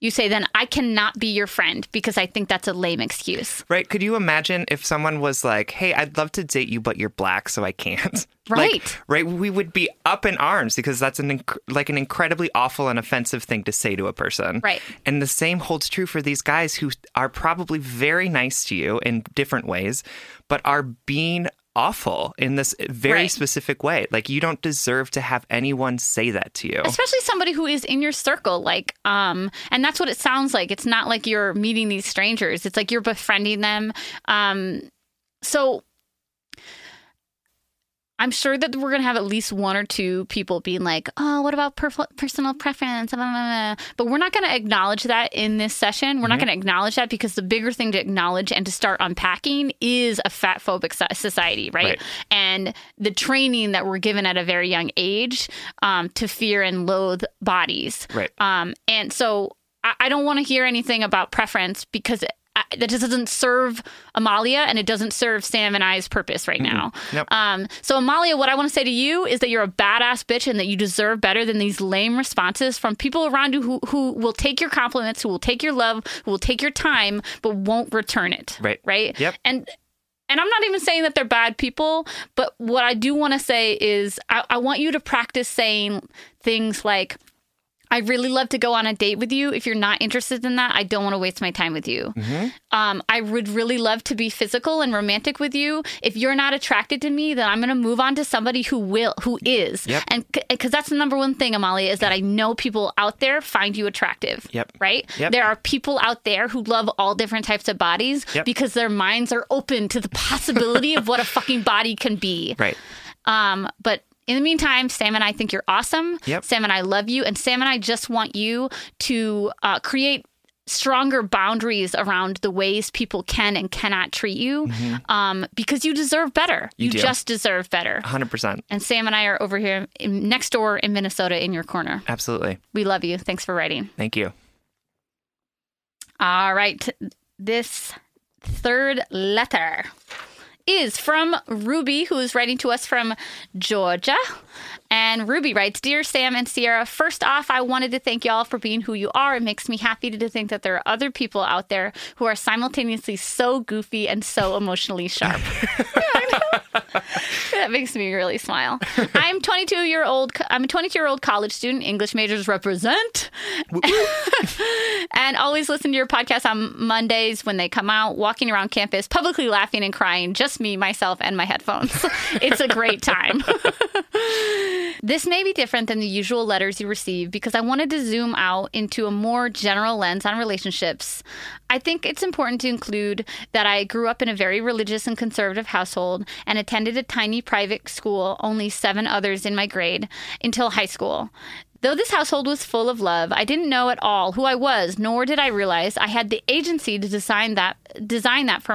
you say, then I cannot be your friend because I think that's a lame excuse. Right. Could you imagine if someone was like, hey, I'd love to date you, but you're black, so I can't. Right. Like, right. We would be up in arms because that's an incredibly awful and offensive thing to say to a person. Right. And the same holds true for these guys who are probably very nice to you in different ways, but are being awful in this very specific way. Like, you don't deserve to have anyone say that to you, especially somebody who is in your circle. Like, and that's what it sounds like. It's not like you're meeting these strangers. It's like you're befriending them. So I'm sure that we're going to have at least one or two people being like, oh, what about personal preference? Blah, blah, blah. But we're not going to acknowledge that in this session. We're not going to acknowledge that because the bigger thing to acknowledge and to start unpacking is a fatphobic society, right? And the training that we're given at a very young age to fear and loathe bodies. Right. And so I don't want to hear anything about preference because that just doesn't serve Amalia and it doesn't serve Sam and I's purpose right now. Nope. So Amalia, what I want to say to you is that you're a badass bitch and that you deserve better than these lame responses from people around you who will take your compliments, who will take your love, who will take your time, but won't return it. Right. Right. Yep. And I'm not even saying that they're bad people, but what I do want to say is I want you to practice saying things like, I'd really love to go on a date with you. If you're not interested in that, I don't want to waste my time with you. Mm-hmm. I would really love to be physical and romantic with you. If you're not attracted to me, then I'm going to move on to somebody who is. Yep. And because that's the number one thing, Amalia, is that I know people out there find you attractive. Yep. Right? Yep. There are people out there who love all different types of bodies because their minds are open to the possibility of what a fucking body can be. Right. But in the meantime, Sam and I think you're awesome. Yep. Sam and I love you. And Sam and I just want you to create stronger boundaries around the ways people can and cannot treat you because you deserve better. You just deserve better. 100%. And Sam and I are over here next door in Minnesota in your corner. Absolutely. We love you. Thanks for writing. Thank you. All right. This third letter is from Ruby, who is writing to us from Georgia. And Ruby writes, Dear Sam and Sierra, first off, I wanted to thank y'all for being who you are. It makes me happy to think that there are other people out there who are simultaneously so goofy and so emotionally sharp. That makes me really smile. I'm a 22-year-old college student. English majors represent. And always listen to your podcast on Mondays when they come out, walking around campus, publicly laughing and crying. Just me, myself, and my headphones. It's a great time. This may be different than the usual letters you receive because I wanted to zoom out into a more general lens on relationships. I think it's important to include that I grew up in a very religious and conservative household and attended a tiny private school, only 7 others in my grade, until high school. Though this household was full of love, I didn't know at all who I was, nor did I realize I had the agency to design that for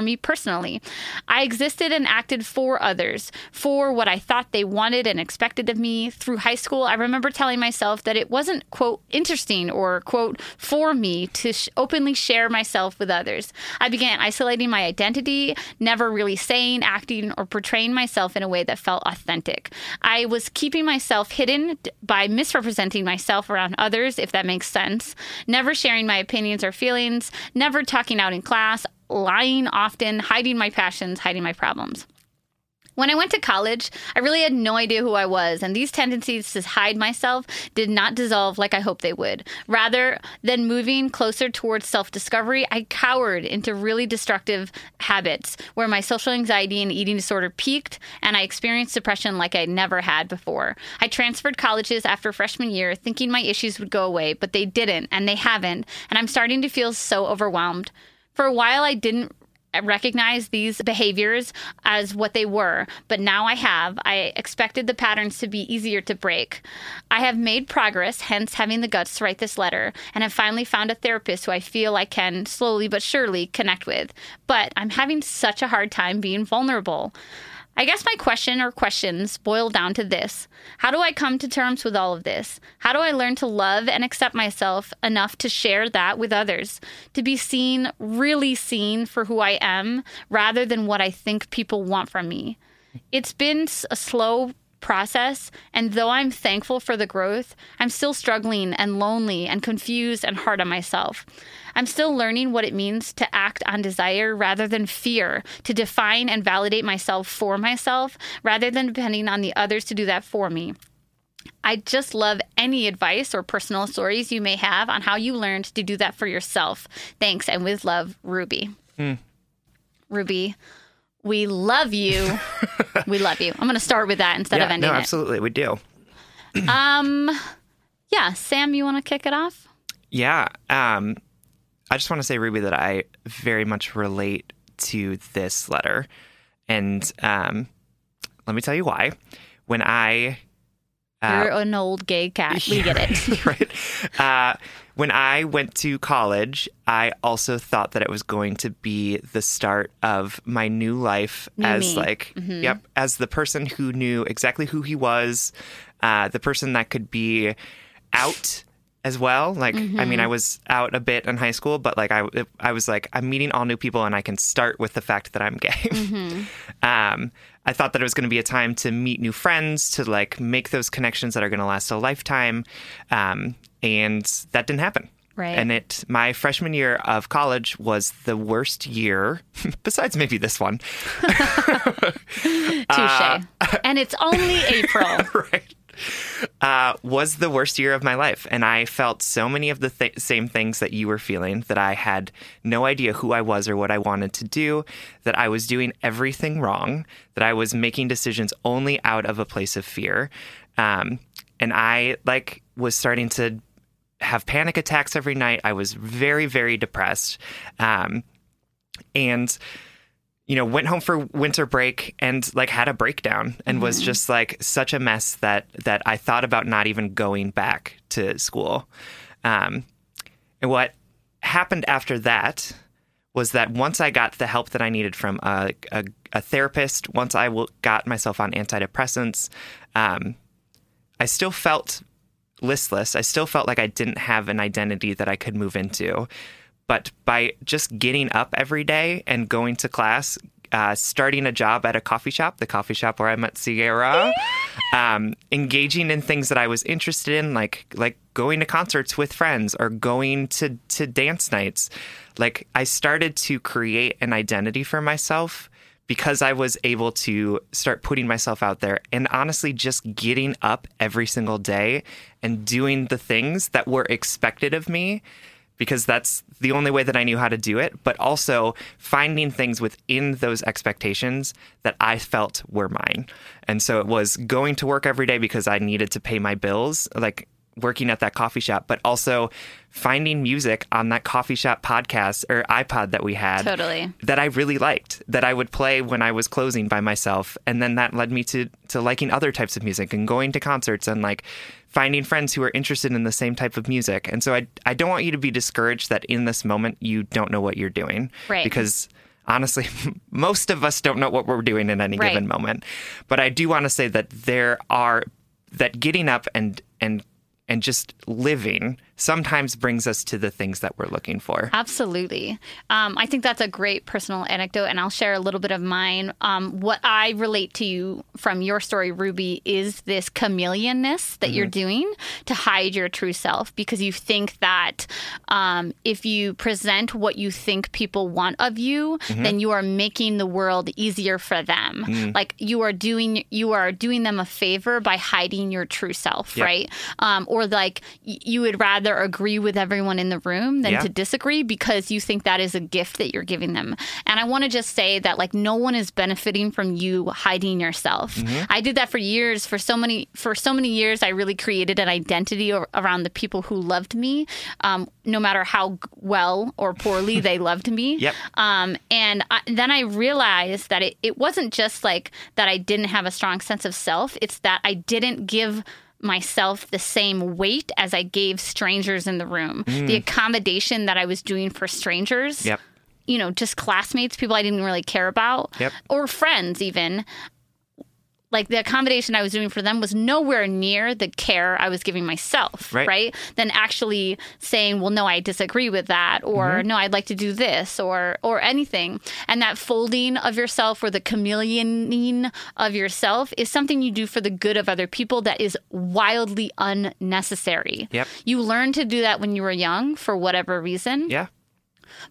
me personally. I existed and acted for others, for what I thought they wanted and expected of me. Through high school, I remember telling myself that it wasn't, quote, interesting or, quote, for me to openly share myself with others. I began isolating my identity, never really saying, acting, or portraying myself in a way that felt authentic. I was keeping myself hidden by misrepresenting myself around others, if that makes sense, never sharing my opinions or feelings, never talking out in class, lying often, hiding my passions, hiding my problems. When I went to college, I really had no idea who I was, and these tendencies to hide myself did not dissolve like I hoped they would. Rather than moving closer towards self-discovery, I cowered into really destructive habits where my social anxiety and eating disorder peaked, and I experienced depression like I never had before. I transferred colleges after freshman year thinking my issues would go away, but they didn't, and they haven't, and I'm starting to feel so overwhelmed. For a while, I didn't recognize these behaviors as what they were, but now I have. I expected the patterns to be easier to break. I have made progress, hence having the guts to write this letter, and have finally found a therapist who I feel I can slowly but surely connect with. But I'm having such a hard time being vulnerable. I guess my question or questions boil down to this. How do I come to terms with all of this? How do I learn to love and accept myself enough to share that with others? To be seen, really seen for who I am, rather than what I think people want from me. It's been a slow process, and though I'm thankful for the growth, I'm still struggling and lonely and confused and hard on myself. I'm still learning what it means to act on desire rather than fear, to define and validate myself for myself rather than depending on the others to do that for me. I just love any advice or personal stories you may have on how you learned to do that for yourself. Thanks, and with love, Ruby. Ruby, we love you. We love you. I'm going to start with that instead of ending it. Absolutely, we do. Yeah, Sam, you want to kick it off? Yeah. I just want to say, Ruby, that I very much relate to this letter. And let me tell you why. When I... You're an old gay cat. We get it. Right? When I went to college, I also thought that it was going to be the start of my new life as the person who knew exactly who he was, the person that could be out as well. I mean, I was out a bit in high school, but I was like, I'm meeting all new people, and I can start with the fact that I'm gay. I thought that it was going to be a time to meet new friends, to make those connections that are going to last a lifetime. And that didn't happen. Right. And my freshman year of college was the worst year, besides maybe this one. Touche. And it's only April. Right. Was the worst year of my life. And I felt so many of the same things that you were feeling, that I had no idea who I was or what I wanted to do, that I was doing everything wrong, that I was making decisions only out of a place of fear. And I was starting to have panic attacks every night. I was very, very depressed. And went home for winter break and had a breakdown and was just such a mess that I thought about not even going back to school. And what happened after that was that once I got the help that I needed from a therapist, once I got myself on antidepressants, I still felt listless. I still felt like I didn't have an identity that I could move into. But by just getting up every day and going to class, starting a job at a coffee shop, the coffee shop where I met Sierra, engaging in things that I was interested in, like going to concerts with friends or going to dance nights, I started to create an identity for myself because I was able to start putting myself out there and honestly just getting up every single day and doing the things that were expected of me, because that's the only way that I knew how to do it, but also finding things within those expectations that I felt were mine. And so it was going to work every day because I needed to pay my bills, working at that coffee shop, but also finding music on that coffee shop podcast or iPod that we had that I really liked, that I would play when I was closing by myself. And then that led me to liking other types of music and going to concerts and finding friends who are interested in the same type of music. And so I don't want you to be discouraged that in this moment you don't know what you're doing. Right. Because honestly, most of us don't know what we're doing in any given moment. But I do want to say that getting up and just living sometimes brings us to the things that we're looking for. Absolutely. I think that's a great personal anecdote, and I'll share a little bit of mine. What I relate to you from your story, Ruby, is this chameleonness that you're doing to hide your true self, because you think that if you present what you think people want of you, then you are making the world easier for them. Like you are doing them a favor by hiding your true self, right? Or like you would rather agree with everyone in the room than to disagree, because you think that is a gift that you're giving them. And I want to just say that like no one is benefiting from you hiding yourself. I did that for years. For so many years, I really created an identity around the people who loved me, no matter how well or poorly they loved me. And then I realized that it wasn't just like that I didn't have a strong sense of self. It's that I didn't give myself the same weight as I gave strangers in the room. The accommodation that I was doing for strangers, you know, just classmates, people I didn't really care about, or friends even, like the accommodation I was doing for them was nowhere near the care I was giving myself, right? Than actually saying, well, no, I disagree with that, or no, I'd like to do this, or anything. And that folding of yourself or the chameleoning of yourself is something you do for the good of other people that is wildly unnecessary. You learn to do that when you were young for whatever reason.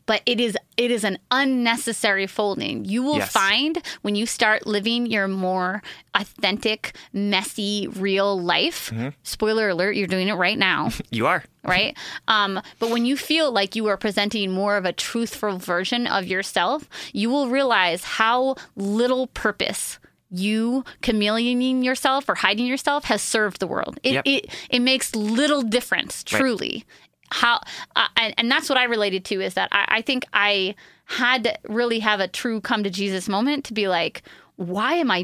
But it is an unnecessary folding. You will find when you start living your more authentic, messy, real life. Spoiler alert, you're doing it right now. You are. Right? But when you feel like you are presenting more of a truthful version of yourself, you will realize how little purpose you chameleoning yourself or hiding yourself has served the world. It makes little difference, truly. And that's what I related to, is that I think I had to really have a true come to Jesus moment to be like, why am I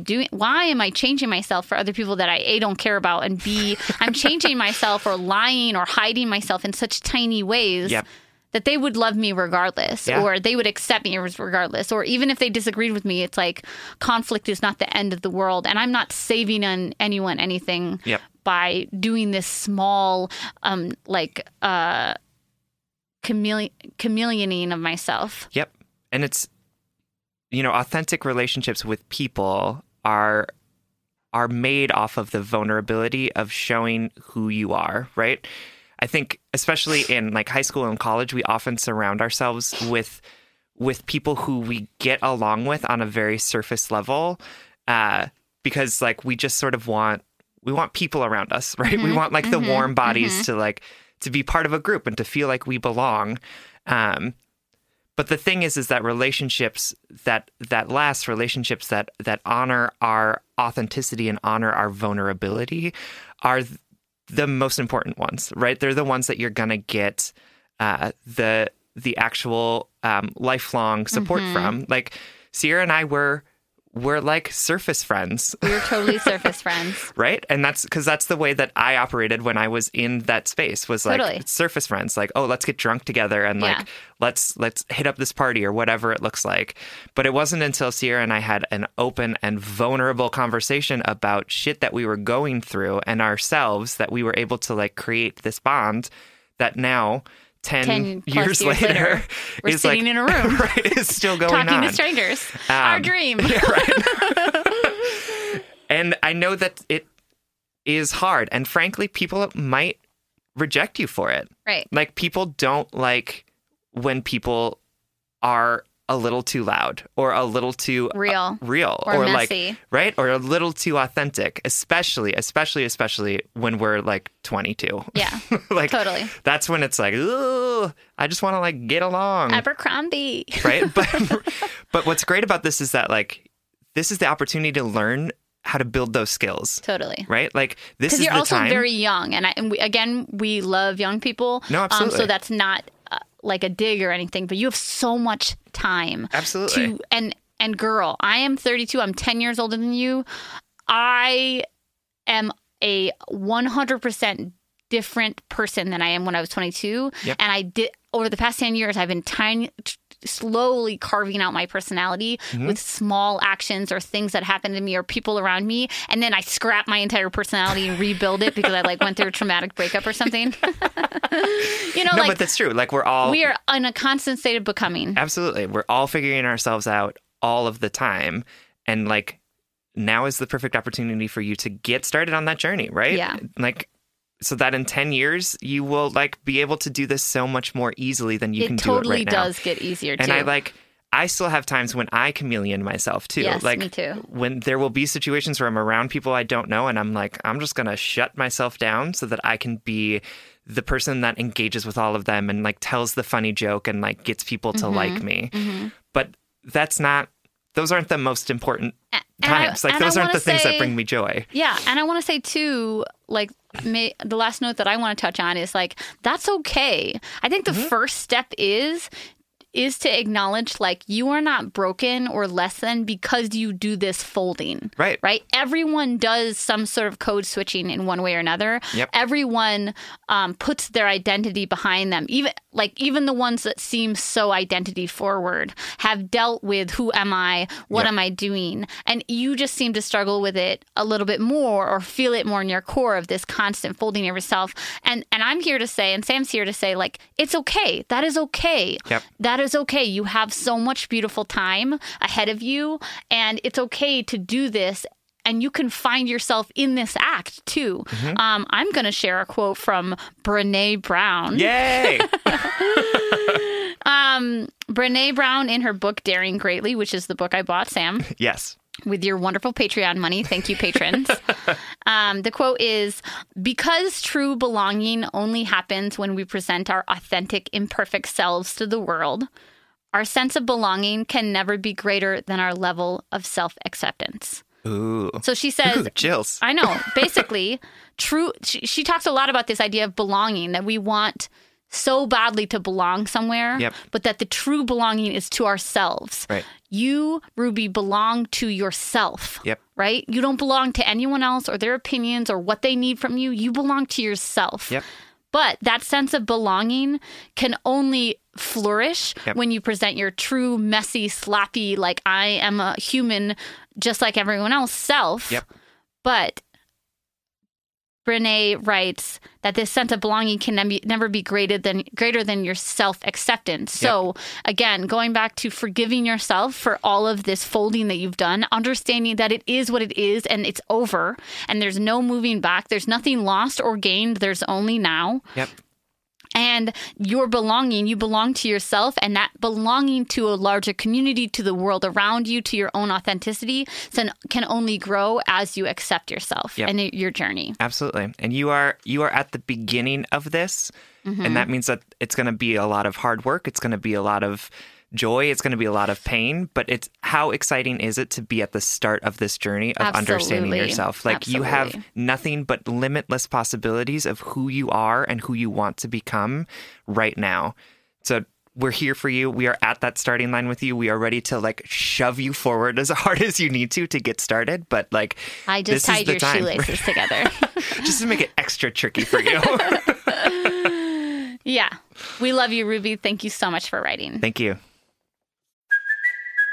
changing myself for other people that I, A, don't care about, and B, I'm changing myself or lying or hiding myself in such tiny ways that they would love me regardless, or they would accept me regardless, or even if they disagreed with me, it's like conflict is not the end of the world, and I'm not saving anyone anything by doing this small, chameleoning of myself. And it's, you know, authentic relationships with people are made off of the vulnerability of showing who you are, right? I think especially in like high school and college, we often surround ourselves with people who we get along with on a very surface level, because like we just sort of want people around us, right? We want like the warm bodies to be part of a group and to feel like we belong. But the thing is that relationships that last, relationships that honor our authenticity and honor our vulnerability are the most important ones, right? They're the ones that you're going to get the actual lifelong support from. Like Sierra and I we're like surface friends. We were totally surface friends. Right? And that's because that's the way that I operated when I was in that space, was like surface friends. Like, oh, let's get drunk together and like let's hit up this party or whatever it looks like. But it wasn't until Sierra and I had an open and vulnerable conversation about shit that we were going through and ourselves that we were able to like create this bond that now 10 years later, we're is sitting like, in a room, right? Is still going talking on. To strangers. Our dream, right? And I know that it is hard, and frankly, people might reject you for it. Right? Like people don't like when people are a little too loud, or a little too real, or messy, like right, or a little too authentic. Especially when we're like 22. Yeah, like totally. That's when it's like, ooh, I just want to like get along. Abercrombie, right? But what's great about this is that like this is the opportunity to learn how to build those skills. Totally. Right? Like this is the time. Because you're also very young, and we love young people. No, absolutely. So that's not like a dig or anything, but you have so much time. Absolutely. And girl, I am 32. I'm 10 years older than you. I am a 100% different person than I am when I was 22. Yep. And I did over the past 10 years, I've been trying slowly carving out my personality with small actions or things that happened to me or people around me. And then I scrap my entire personality and rebuild it because I like went through a traumatic breakup or something. No, but that's true. Like we are in a constant state of becoming. Absolutely. We're all figuring ourselves out all of the time. And like now is the perfect opportunity for you to get started on that journey, right? Yeah. Like, so that in 10 years, you will like be able to do this so much more easily than you can do it right now. It totally does get easier too. And I still have times when I chameleon myself too. Yes, me too. When there will be situations where I'm around people I don't know and I'm like, I'm just going to shut myself down so that I can be the person that engages with all of them and like tells the funny joke and like gets people to like me. Mm-hmm. But that's not, those aren't the most important times. Those aren't the things that bring me joy. Yeah. And I want to say too, like, the last note that I want to touch on is like, that's okay. I think the first step is to acknowledge like you are not broken or less than because you do this folding. Right. Right. Everyone does some sort of code switching in one way or another. Yep. Everyone puts their identity behind them. Even the ones that seem so identity forward have dealt with who am I? What am I doing? And you just seem to struggle with it a little bit more or feel it more in your core of this constant folding of yourself. And I'm here to say, and Sam's here to say, like, it's okay. That is okay. Yep. That is okay. You have so much beautiful time ahead of you, and it's okay to do this. And you can find yourself in this act, too. Mm-hmm. I'm going to share a quote from Brené Brown. Yay! Brené Brown in her book, Daring Greatly, which is the book I bought, Sam. Yes. With your wonderful Patreon money. Thank you, patrons. The quote is, because true belonging only happens when we present our authentic, imperfect selves to the world, our sense of belonging can never be greater than our level of self-acceptance. Ooh. So she says, chills. I know, basically, true. She talks a lot about this idea of belonging, that we want so badly to belong somewhere, but that the true belonging is to ourselves. Right. You, Ruby, belong to yourself, right? You don't belong to anyone else or their opinions or what they need from you. You belong to yourself. Yep. But that sense of belonging can only flourish when you present your true, messy, sloppy, like I am a human just like everyone else self. Yep. But Brené writes that this sense of belonging can never be greater than your self-acceptance. So again, going back to forgiving yourself for all of this folding that you've done, understanding that it is what it is and it's over and there's no moving back. There's nothing lost or gained. There's only now. Yep. And your belonging, you belong to yourself, and that belonging to a larger community, to the world around you, to your own authenticity, can only grow as you accept yourself and your journey. Absolutely. And you are at the beginning of this, and that means that it's going to be a lot of hard work. It's going to be a lot of joy. It's going to be a lot of pain, but it's how exciting is it to be at the start of this journey of understanding yourself? Like you have nothing but limitless possibilities of who you are and who you want to become right now. So we're here for you. We are at that starting line with you. We are ready to like shove you forward as hard as you need to get started. But like, I just tied your shoelaces together just to make it extra tricky for you. Yeah. We love you, Ruby. Thank you so much for writing. Thank you.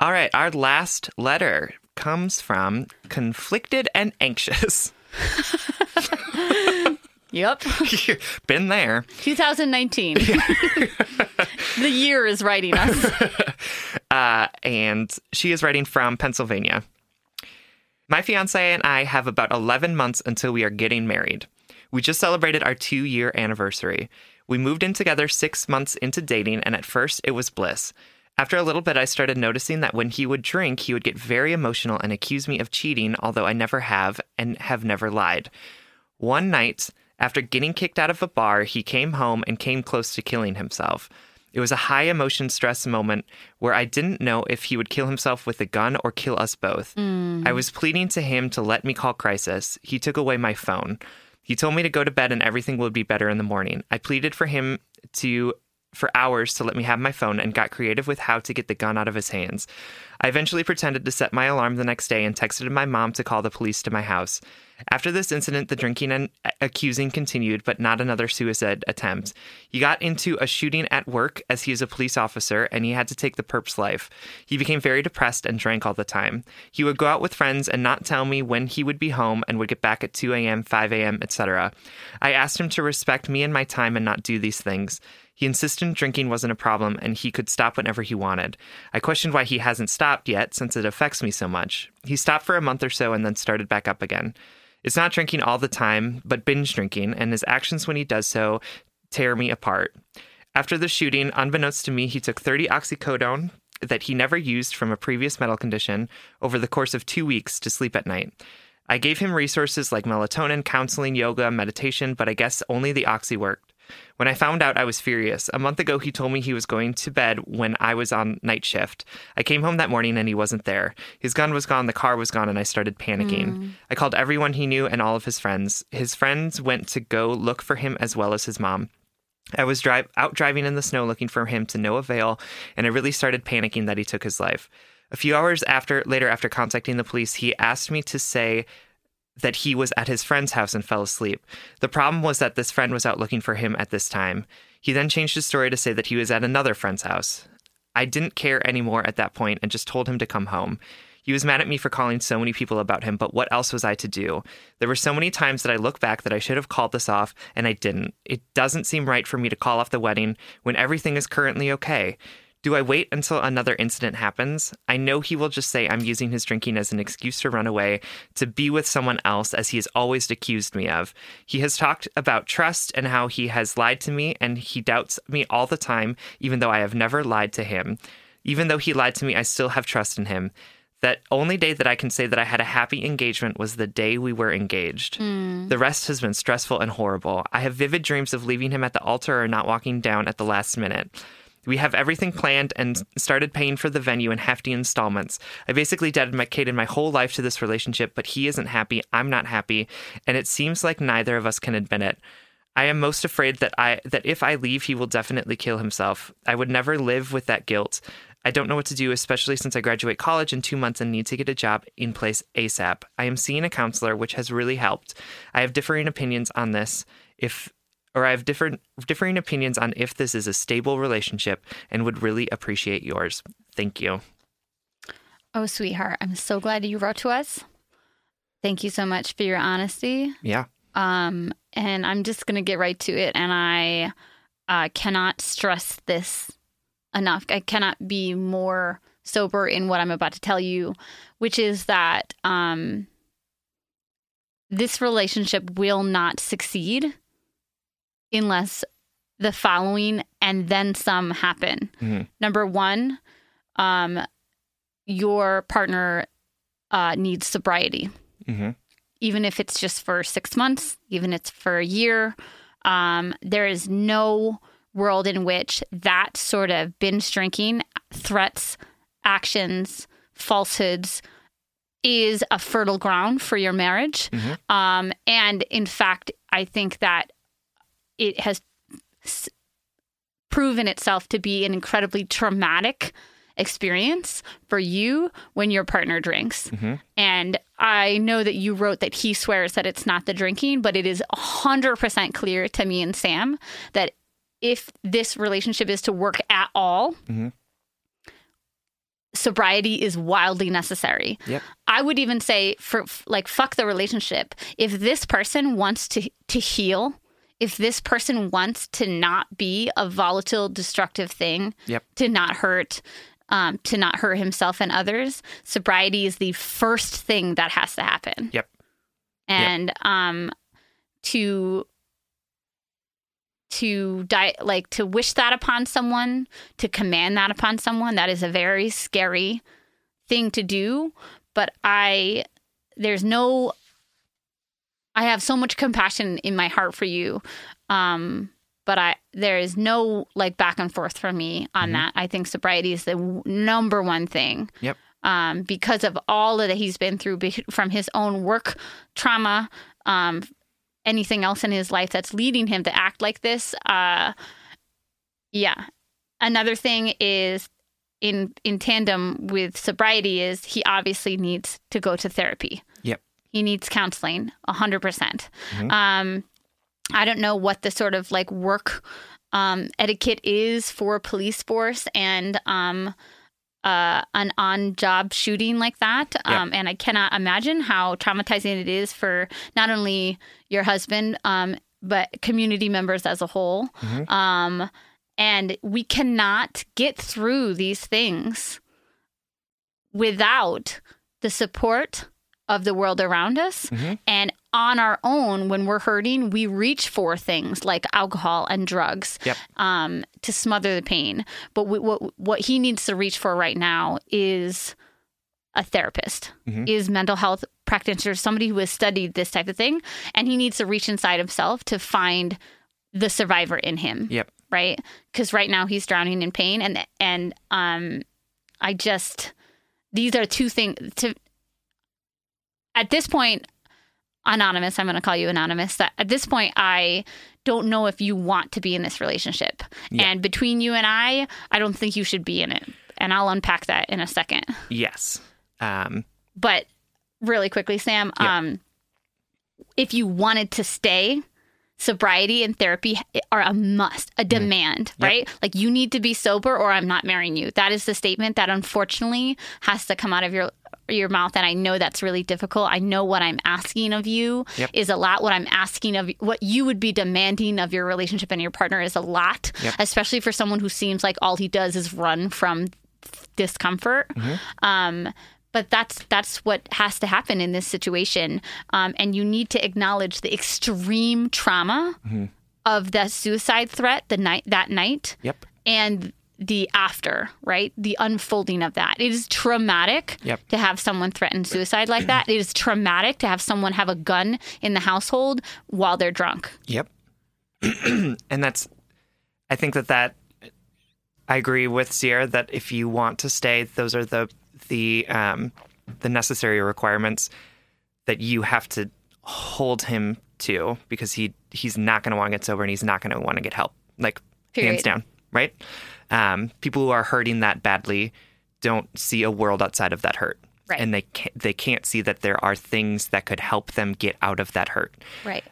All right, our last letter comes from Conflicted and Anxious. Yep. Been there. 2019. The year is writing us. And she is writing from Pennsylvania. My fiancé and I have about 11 months until we are getting married. We just celebrated our 2-year anniversary. We moved in together 6 months into dating, and at first it was bliss. After a little bit, I started noticing that when he would drink, he would get very emotional and accuse me of cheating, although I never have and have never lied. One night, after getting kicked out of a bar, he came home and came close to killing himself. It was a high emotion stress moment where I didn't know if he would kill himself with a gun or kill us both. I was pleading to him to let me call crisis. He took away my phone. He told me to go to bed and everything would be better in the morning. I pleaded for him for hours to let me have my phone and got creative with how to get the gun out of his hands. I eventually pretended to set my alarm the next day and texted my mom to call the police to my house. After this incident, the drinking and accusing continued, but not another suicide attempt. He got into a shooting at work as he is a police officer, and he had to take the perp's life. He became very depressed and drank all the time. He would go out with friends and not tell me when he would be home and would get back at 2 a.m., 5 a.m., etc. I asked him to respect me and my time and not do these things. He insisted drinking wasn't a problem and he could stop whenever he wanted. I questioned why he hasn't stopped yet since it affects me so much. He stopped for a month or so and then started back up again. It's not drinking all the time, but binge drinking, and his actions when he does so tear me apart. After the shooting, unbeknownst to me, he took 30 oxycodone that he never used from a previous mental condition over the course of 2 weeks to sleep at night. I gave him resources like melatonin, counseling, yoga, meditation, but I guess only the oxy worked. When I found out, I was furious. A month ago, he told me he was going to bed when I was on night shift. I came home that morning and he wasn't there. His gun was gone, the car was gone, and I started panicking. I called everyone he knew and all of his friends. His friends went to go look for him as well as his mom. I was out driving in the snow looking for him to no avail, and I really started panicking that he took his life. A few hours later, after contacting the police, he asked me to say that he was at his friend's house and fell asleep. The problem was that this friend was out looking for him at this time. He then changed his story to say that he was at another friend's house. I didn't care anymore at that point and just told him to come home. He was mad at me for calling so many people about him, but what else was I to do? There were so many times that I look back that I should have called this off, and I didn't. It doesn't seem right for me to call off the wedding when everything is currently okay. Do I wait until another incident happens? I know he will just say I'm using his drinking as an excuse to run away, to be with someone else, as he has always accused me of. He has talked about trust and how he has lied to me, and he doubts me all the time, even though I have never lied to him. Even though he lied to me, I still have trust in him. That only day that I can say that I had a happy engagement was the day we were engaged. The rest has been stressful and horrible. I have vivid dreams of leaving him at the altar or not walking down at the last minute. We have everything planned and started paying for the venue in hefty installments. I basically dedicated my whole life to this relationship, but he isn't happy, I'm not happy, and it seems like neither of us can admit it. I am most afraid that if I leave, he will definitely kill himself. I would never live with that guilt. I don't know what to do, especially since I graduate college in 2 months and need to get a job in place ASAP. I am seeing a counselor, which has really helped. I have differing opinions on this. I have differing opinions on if this is a stable relationship and would really appreciate yours. Thank you. Oh, sweetheart. I'm so glad you wrote to us. Thank you so much for your honesty. Yeah. And I'm just going to get right to it. And I cannot stress this enough. I cannot be more sober in what I'm about to tell you, which is that this relationship will not succeed unless the following and then some happen. Number one, your partner needs sobriety, even if it's just for 6 months, even if it's for a year. There is no world in which that sort of binge drinking, threats, actions, falsehoods is a fertile ground for your marriage. And in fact, I think that it has proven itself to be an incredibly traumatic experience for you when your partner drinks. And I know that you wrote that he swears that it's not the drinking, but it is 100% clear to me and Sam that if this relationship is to work at all, sobriety is wildly necessary. I would even say, for like, fuck the relationship. If this person wants to heal, if this person wants to not be a volatile, destructive thing, to not hurt, himself and others, sobriety is the first thing that has to happen. And to wish that upon someone, to command that upon someone, that is a very scary thing to do. But I have so much compassion in my heart for you But there is no like back and forth for me on that. I think sobriety is the number one thing. Yep. Because of all that he's been through from his own work trauma, anything else in his life that's leading him to act like this. Yeah. Another thing is in tandem with sobriety is he obviously needs to go to therapy. Yep. He needs counseling 100%. I don't know what the sort of like work etiquette is for a police force and an on-job shooting like that. Yep. And I cannot imagine how traumatizing it is for not only your husband, but community members as a whole. And we cannot get through these things without the support of the world around us. And on our own, when we're hurting, we reach for things like alcohol and drugs to smother the pain. But what he needs to reach for right now is a therapist, is mental health practitioners, somebody who has studied this type of thing. And he needs to reach inside himself to find the survivor in him. Right? Because right now he's drowning in pain. And I just, these are two things to, at this point, Anonymous, I'm going to call you Anonymous. At this point, I don't know if you want to be in this relationship. And between you and I don't think you should be in it. And I'll unpack that in a second. Yes. But really quickly, Sam, if you wanted to stay, sobriety and therapy are a must, a demand, right? Like you need to be sober or I'm not marrying you. That is the statement that unfortunately has to come out of your mouth. And I know that's really difficult. I know what I'm asking of you is a lot. What I'm asking of what you would be demanding of your relationship and your partner is a lot, especially for someone who seems like all he does is run from discomfort. But that's what has to happen in this situation. And you need to acknowledge the extreme trauma of the suicide threat that night and the after, right? The unfolding of that. It is traumatic to have someone threaten suicide like that. It is traumatic to have someone have a gun in the household while they're drunk. And I think that I agree with Sierra that if you want to stay, those are the necessary requirements that you have to hold him to, because he's not going to want to get sober and he's not going to want to get help. Like, period. Hands down, right? People who are hurting that badly don't see a world outside of that hurt. Right. And they can't see that there are things that could help them get out of that hurt. Right.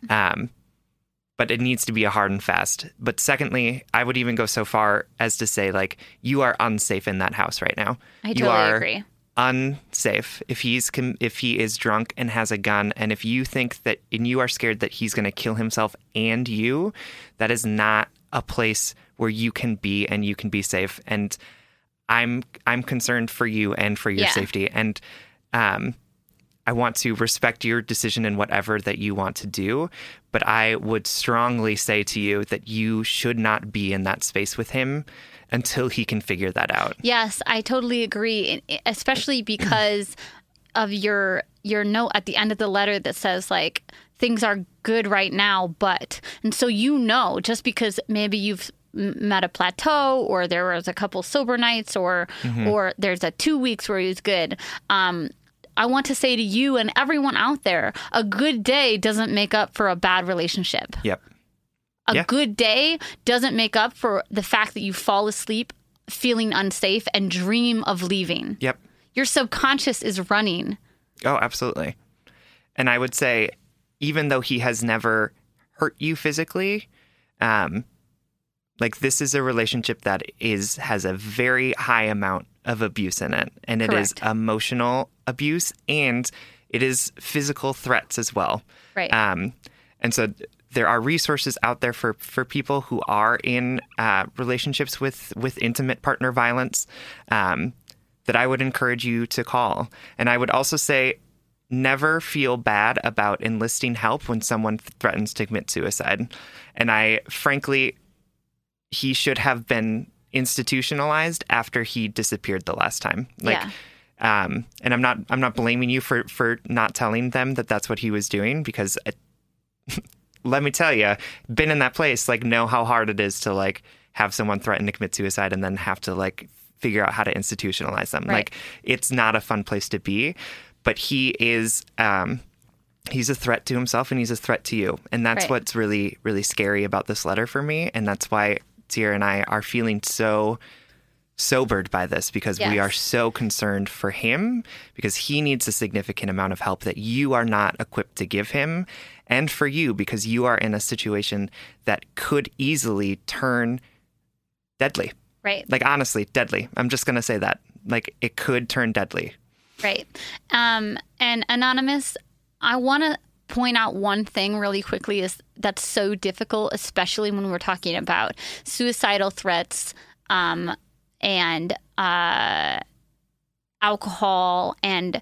But it needs to be a hard and fast. But secondly, I would even go so far as to say, like, you are unsafe in that house right now. I totally agree. Unsafe if he is drunk and has a gun, and if you think that and you are scared that he's going to kill himself and you, that is not a place where you can be and you can be safe. And I'm concerned for you and for your safety. And I want to respect your decision in whatever that you want to do, but I would strongly say to you that you should not be in that space with him until he can figure that out. Yes, I totally agree, especially because of your note at the end of the letter that says, like, things are good right now, but... And so just because maybe you've met a plateau or there was a couple sober nights or there's a 2 weeks where he was good... I want to say to you and everyone out there, a good day doesn't make up for a bad relationship. A good day doesn't make up for the fact that you fall asleep feeling unsafe and dream of leaving. Your subconscious is running. Oh, absolutely. And I would say, even though he has never hurt you physically, like, this is a relationship that has a very high amount of abuse in it. And it is emotional abuse and it is physical threats as well. Right. And so there are resources out there for people who are in relationships with intimate partner violence that I would encourage you to call. And I would also say, never feel bad about enlisting help when someone threatens to commit suicide. And he should have been institutionalized after he disappeared the last time. And I'm not blaming you for not telling them that that's what he was doing, because let me tell you, been in that place, like, know how hard it is to, like, have someone threaten to commit suicide and then have to, like, figure out how to institutionalize them. Right. Like, it's not a fun place to be, but he is, he's a threat to himself and he's a threat to you. And that's right. What's really, really scary about this letter for me. And that's why Sierra and I are feeling so sobered by this, because yes. we are so concerned for him, because he needs a significant amount of help that you are not equipped to give him, and for you, because you are in a situation that could easily turn deadly. Right. Like, honestly, deadly. I'm just going to say that. Like, it could turn deadly. Right. And Anonymous, I want to point out one thing really quickly is that's so difficult, especially when we're talking about suicidal threats, and alcohol and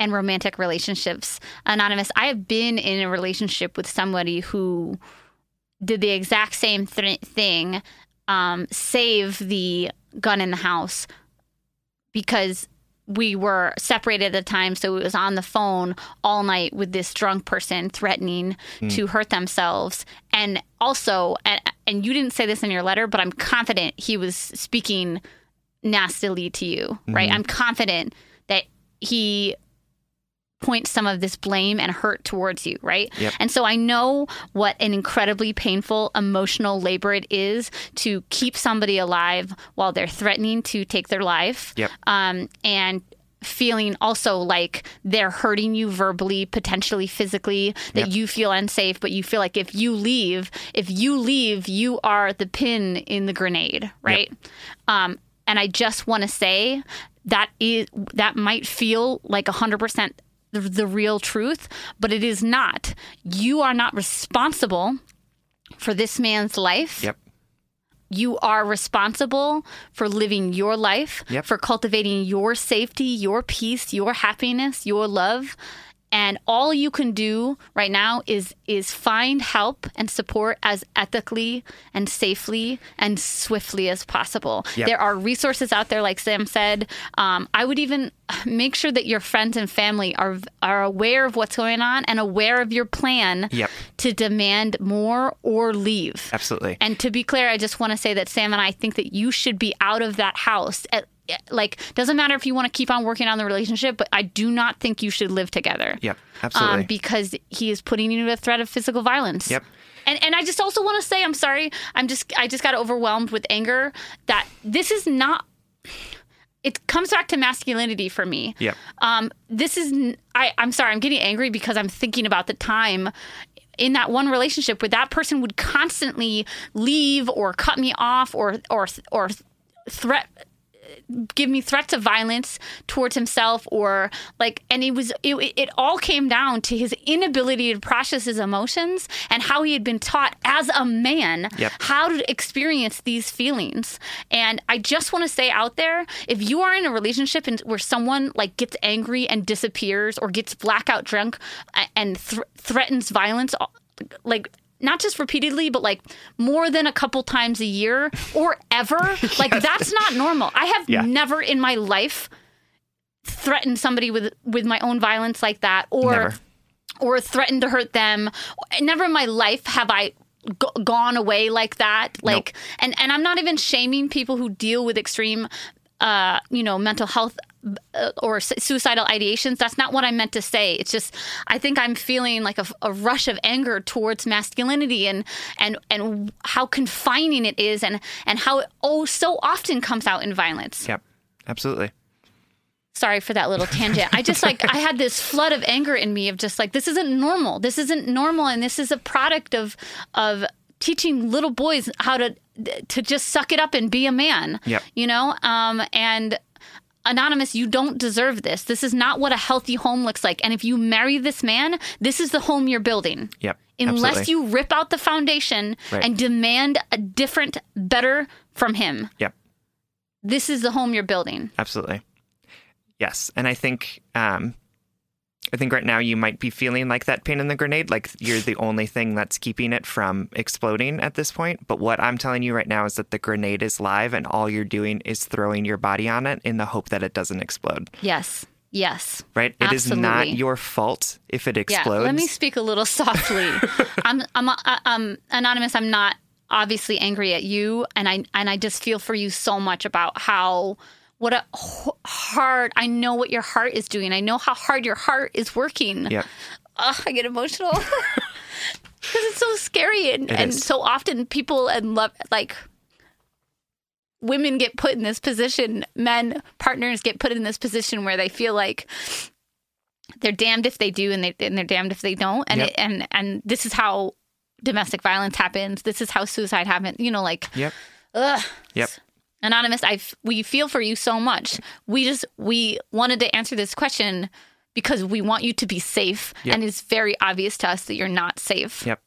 romantic relationships. Anonymous, I have been in a relationship with somebody who did the exact same thing, save the gun in the house, because we were separated at the time, so it was on the phone all night with this drunk person threatening to hurt themselves. And also, and you didn't say this in your letter, but I'm confident he was speaking nastily to you, right? I'm confident that he points some of this blame and hurt towards you, right? Yep. And so I know what an incredibly painful emotional labor it is to keep somebody alive while they're threatening to take their life. Yep. And feeling also like they're hurting you verbally, potentially physically, that yep. you feel unsafe, but you feel like if you leave, you are the pin in the grenade, right? Yep. And I just want to say that might feel like 100% the real truth, but it is not. You are not responsible for this man's life. Yep. You are responsible for living your life, yep. for cultivating your safety, your peace, your happiness, your love. And all you can do right now is find help and support as ethically and safely and swiftly as possible. Yep. There are resources out there, like Sam said. I would even make sure that your friends and family are aware of what's going on and aware of your plan yep. to demand more or leave. Absolutely. And to be clear, I just want to say that Sam and I think that you should be out of that house at like, doesn't matter if you want to keep on working on the relationship, but I do not think you should live together. Yep, absolutely. Because he is putting you to the threat of physical violence. Yep. And I just also want to say, I'm sorry, I just got overwhelmed with anger that this is not, it comes back to masculinity for me. Yep. This is, I'm sorry, I'm getting angry because I'm thinking about the time in that one relationship where that person would constantly leave or cut me off or give me threats of violence towards himself or like, and it all came down to his inability to process his emotions and how he had been taught as a man yep. how to experience these feelings. And I just want to say out there, if you are in a relationship and where someone like gets angry and disappears or gets blackout drunk and threatens violence, like, not just repeatedly, but like more than a couple times a year or ever. Like yes. that's not normal. I have yeah. never in my life threatened somebody with my own violence like that or threatened to hurt them. Never in my life have I gone away like that. Like, nope. and I'm not even shaming people who deal with extreme, mental health or suicidal ideations. That's not what I meant to say. It's just, I think I'm feeling like a rush of anger towards masculinity and how confining it is and how it so often comes out in violence. Yep. Absolutely. Sorry for that little tangent. I just like, I had this flood of anger in me of just like, this isn't normal. This isn't normal. And this is a product of teaching little boys how to just suck it up and be a man, yep. And Anonymous, you don't deserve this. This is not what a healthy home looks like. And if you marry this man, this is the home you're building. Yep. Unless absolutely. You rip out the foundation right. and demand a different, better from him. Yep. This is the home you're building. Absolutely. Yes. And I think right now you might be feeling like that pin in the grenade, like you're the only thing that's keeping it from exploding at this point. But what I'm telling you right now is that the grenade is live and all you're doing is throwing your body on it in the hope that it doesn't explode. Yes. Yes. Right? It absolutely. Is not your fault if it explodes. Yeah, let me speak a little softly. I'm Anonymous, I'm not obviously angry at you, and I just feel for you so much about what a hard, I know what your heart is doing. I know how hard your heart is working. Yep. Ugh, I get emotional because it's so scary. And so often people women get put in this position, men, partners get put in this position where they feel like they're damned if they do and they're damned if they don't. And yep. and this is how domestic violence happens. This is how suicide happens. You know, like, yep. Ugh. Yep. Anonymous, we feel for you so much. We wanted to answer this question because we want you to be safe. Yep. And it's very obvious to us that you're not safe. Yep.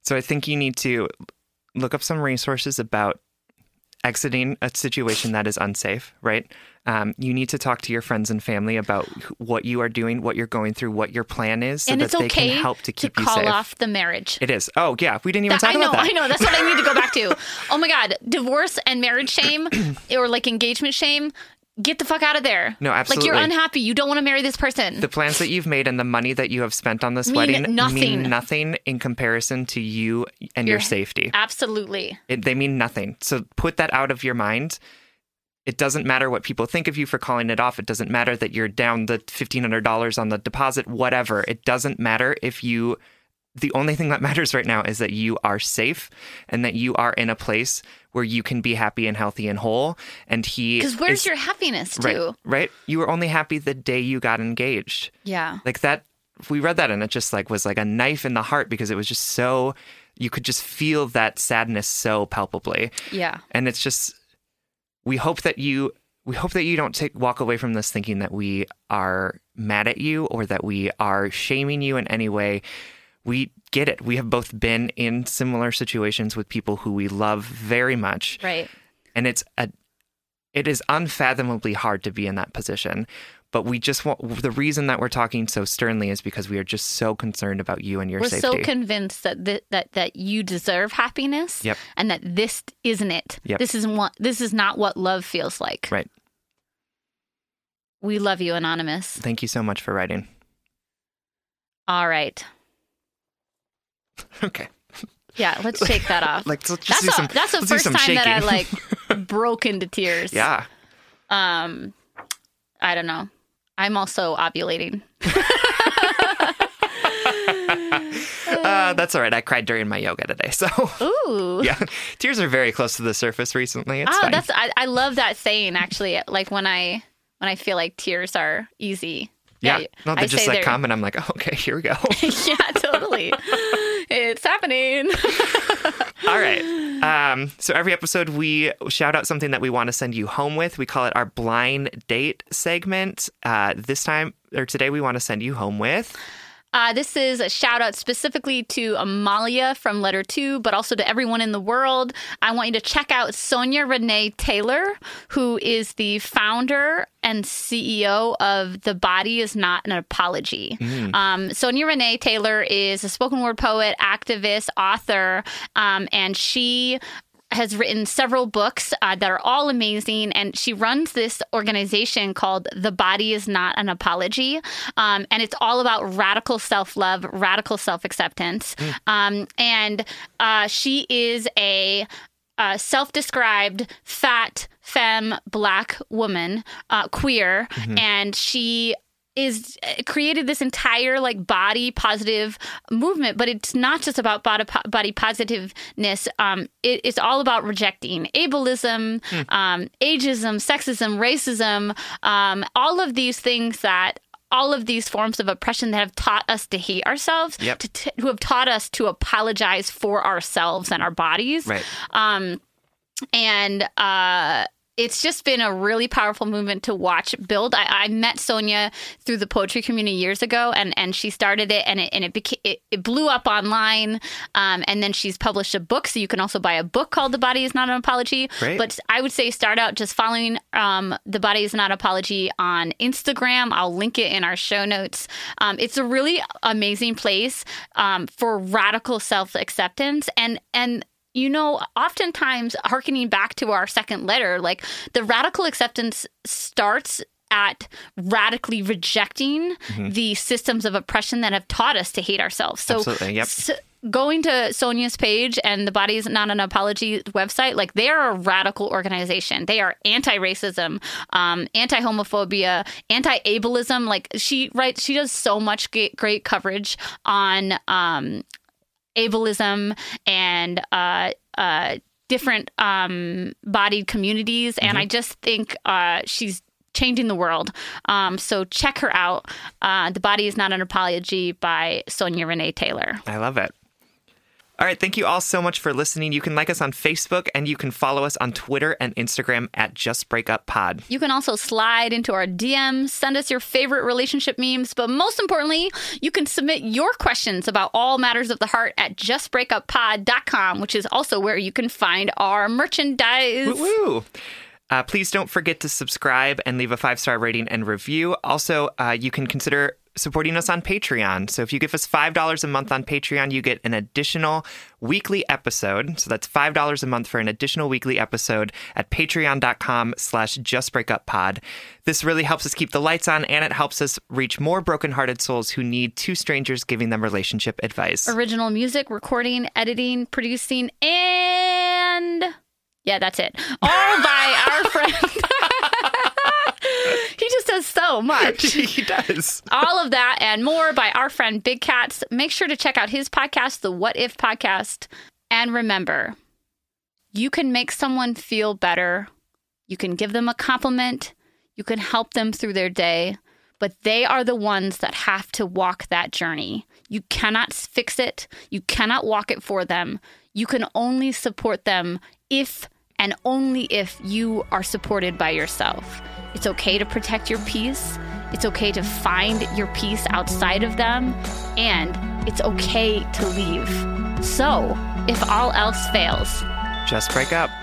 So I think you need to look up some resources about exiting a situation that is unsafe, right? You need to talk to your friends and family about what you are doing, what you're going through, what your plan is, so and that they okay can help to keep you safe. And it's okay to call off the marriage. It is. Oh, yeah. We didn't even talk about that. I know. That's what I need to go back to. Oh, my God. Divorce and marriage shame or engagement shame. Get the fuck out of there. No, absolutely. You're unhappy. You don't want to marry this person. The plans that you've made and the money that you have spent on this wedding mean nothing in comparison to you and your safety. Absolutely. They mean nothing. So put that out of your mind. It doesn't matter what people think of you for calling it off. It doesn't matter that you're down the $1,500 on the deposit, whatever. It doesn't matter if you... The only thing that matters right now is that you are safe and that you are in a place where you can be happy and healthy and whole. And because where's your happiness, too? Right? You were only happy the day you got engaged. Yeah. That, we read that and it just was like a knife in the heart because it was just so, you could just feel that sadness so palpably. Yeah. And it's just, we hope that you don't walk away from this thinking that we are mad at you or that we are shaming you in any way. We get it. We have both been in similar situations with people who we love very much. Right. And it is unfathomably hard to be in that position. But we just want, the reason that we're talking so sternly is because we are just so concerned about you and your safety. We're so convinced that you deserve happiness. Yep. And that this isn't it. Yep. This is not what love feels like. Right. We love you, Anonymous. Thank you so much for writing. All right. Okay. Yeah, let's shake that off. That's the first time shaking. That I broke into tears. Yeah. I don't know. I'm also ovulating. That's all right. I cried during my yoga today. So. Ooh. Yeah, tears are very close to the surface recently. It's fine. I love that saying actually. When I feel like tears are easy. Yeah, no, they just come and I'm like, oh, okay, here we go. Yeah, totally. It's happening. All right. So every episode we shout out something that we want to send you home with. We call it our blind date segment. Today we want to send you home with. This is a shout out specifically to Amalia from Letter 2, but also to everyone in the world. I want you to check out Sonia Renee Taylor, who is the founder and CEO of The Body Is Not an Apology. Mm. Sonia Renee Taylor is a spoken word poet, activist, author, and she has written several books that are all amazing. And she runs this organization called The Body Is Not an Apology. And it's all about radical self-love, radical self-acceptance. Mm. And she is a self-described fat, femme, black woman, queer. Mm-hmm. And she is created this entire body positive movement, but it's not just about body positiveness. It's all about rejecting ableism, ageism, sexism, racism, all of these forms of oppression that have taught us to hate ourselves, yep. Who have taught us to apologize for ourselves and our bodies. Right. It's just been a really powerful movement to watch build. I met Sonia through the poetry community years ago, and she started it, and it blew up online. And then she's published a book, so you can also buy a book called "The Body Is Not an Apology." Great. But I would say start out just following "The Body Is Not an Apology" on Instagram. I'll link it in our show notes. It's a really amazing place for radical self-acceptance and. You know, oftentimes, hearkening back to our second letter, the radical acceptance starts at radically rejecting the systems of oppression that have taught us to hate ourselves. So, so going to Sonia's page and the Body Is Not an Apology website, like, they are a radical organization. They are anti-racism, anti-homophobia, anti-ableism. Like, she writes, she does so much great coverage on ableism and different bodied communities. And I just think she's changing the world. So check her out. The Body Is Not an Apology by Sonia Renee Taylor. I love it. All right. Thank you all so much for listening. You can like us on Facebook, and you can follow us on Twitter and Instagram at Just Breakup Pod. You can also slide into our DMs, send us your favorite relationship memes, but most importantly, you can submit your questions about all matters of the heart at justbreakuppod.com, which is also where you can find our merchandise. Woo-woo. Please don't forget to subscribe and leave a 5-star rating and review. Also, you can consider supporting us on Patreon. So if you give us $5 a month on Patreon, you get an additional weekly episode. So that's $5 a month for an additional weekly episode at patreon.com/justbreakuppod. This really helps us keep the lights on, and it helps us reach more brokenhearted souls who need two strangers giving them relationship advice. Original music, recording, editing, producing, and... yeah, that's it. All by our friend... he just does so much. He does. All of that and more by our friend Big Cats. Make sure to check out his podcast, the What If Podcast. And remember, you can make someone feel better. You can give them a compliment. You can help them through their day. But they are the ones that have to walk that journey. You cannot fix it. You cannot walk it for them. You can only support them if and only if you are supported by yourself. It's okay to protect your peace. It's okay to find your peace outside of them. And it's okay to leave. So, if all else fails, just break up.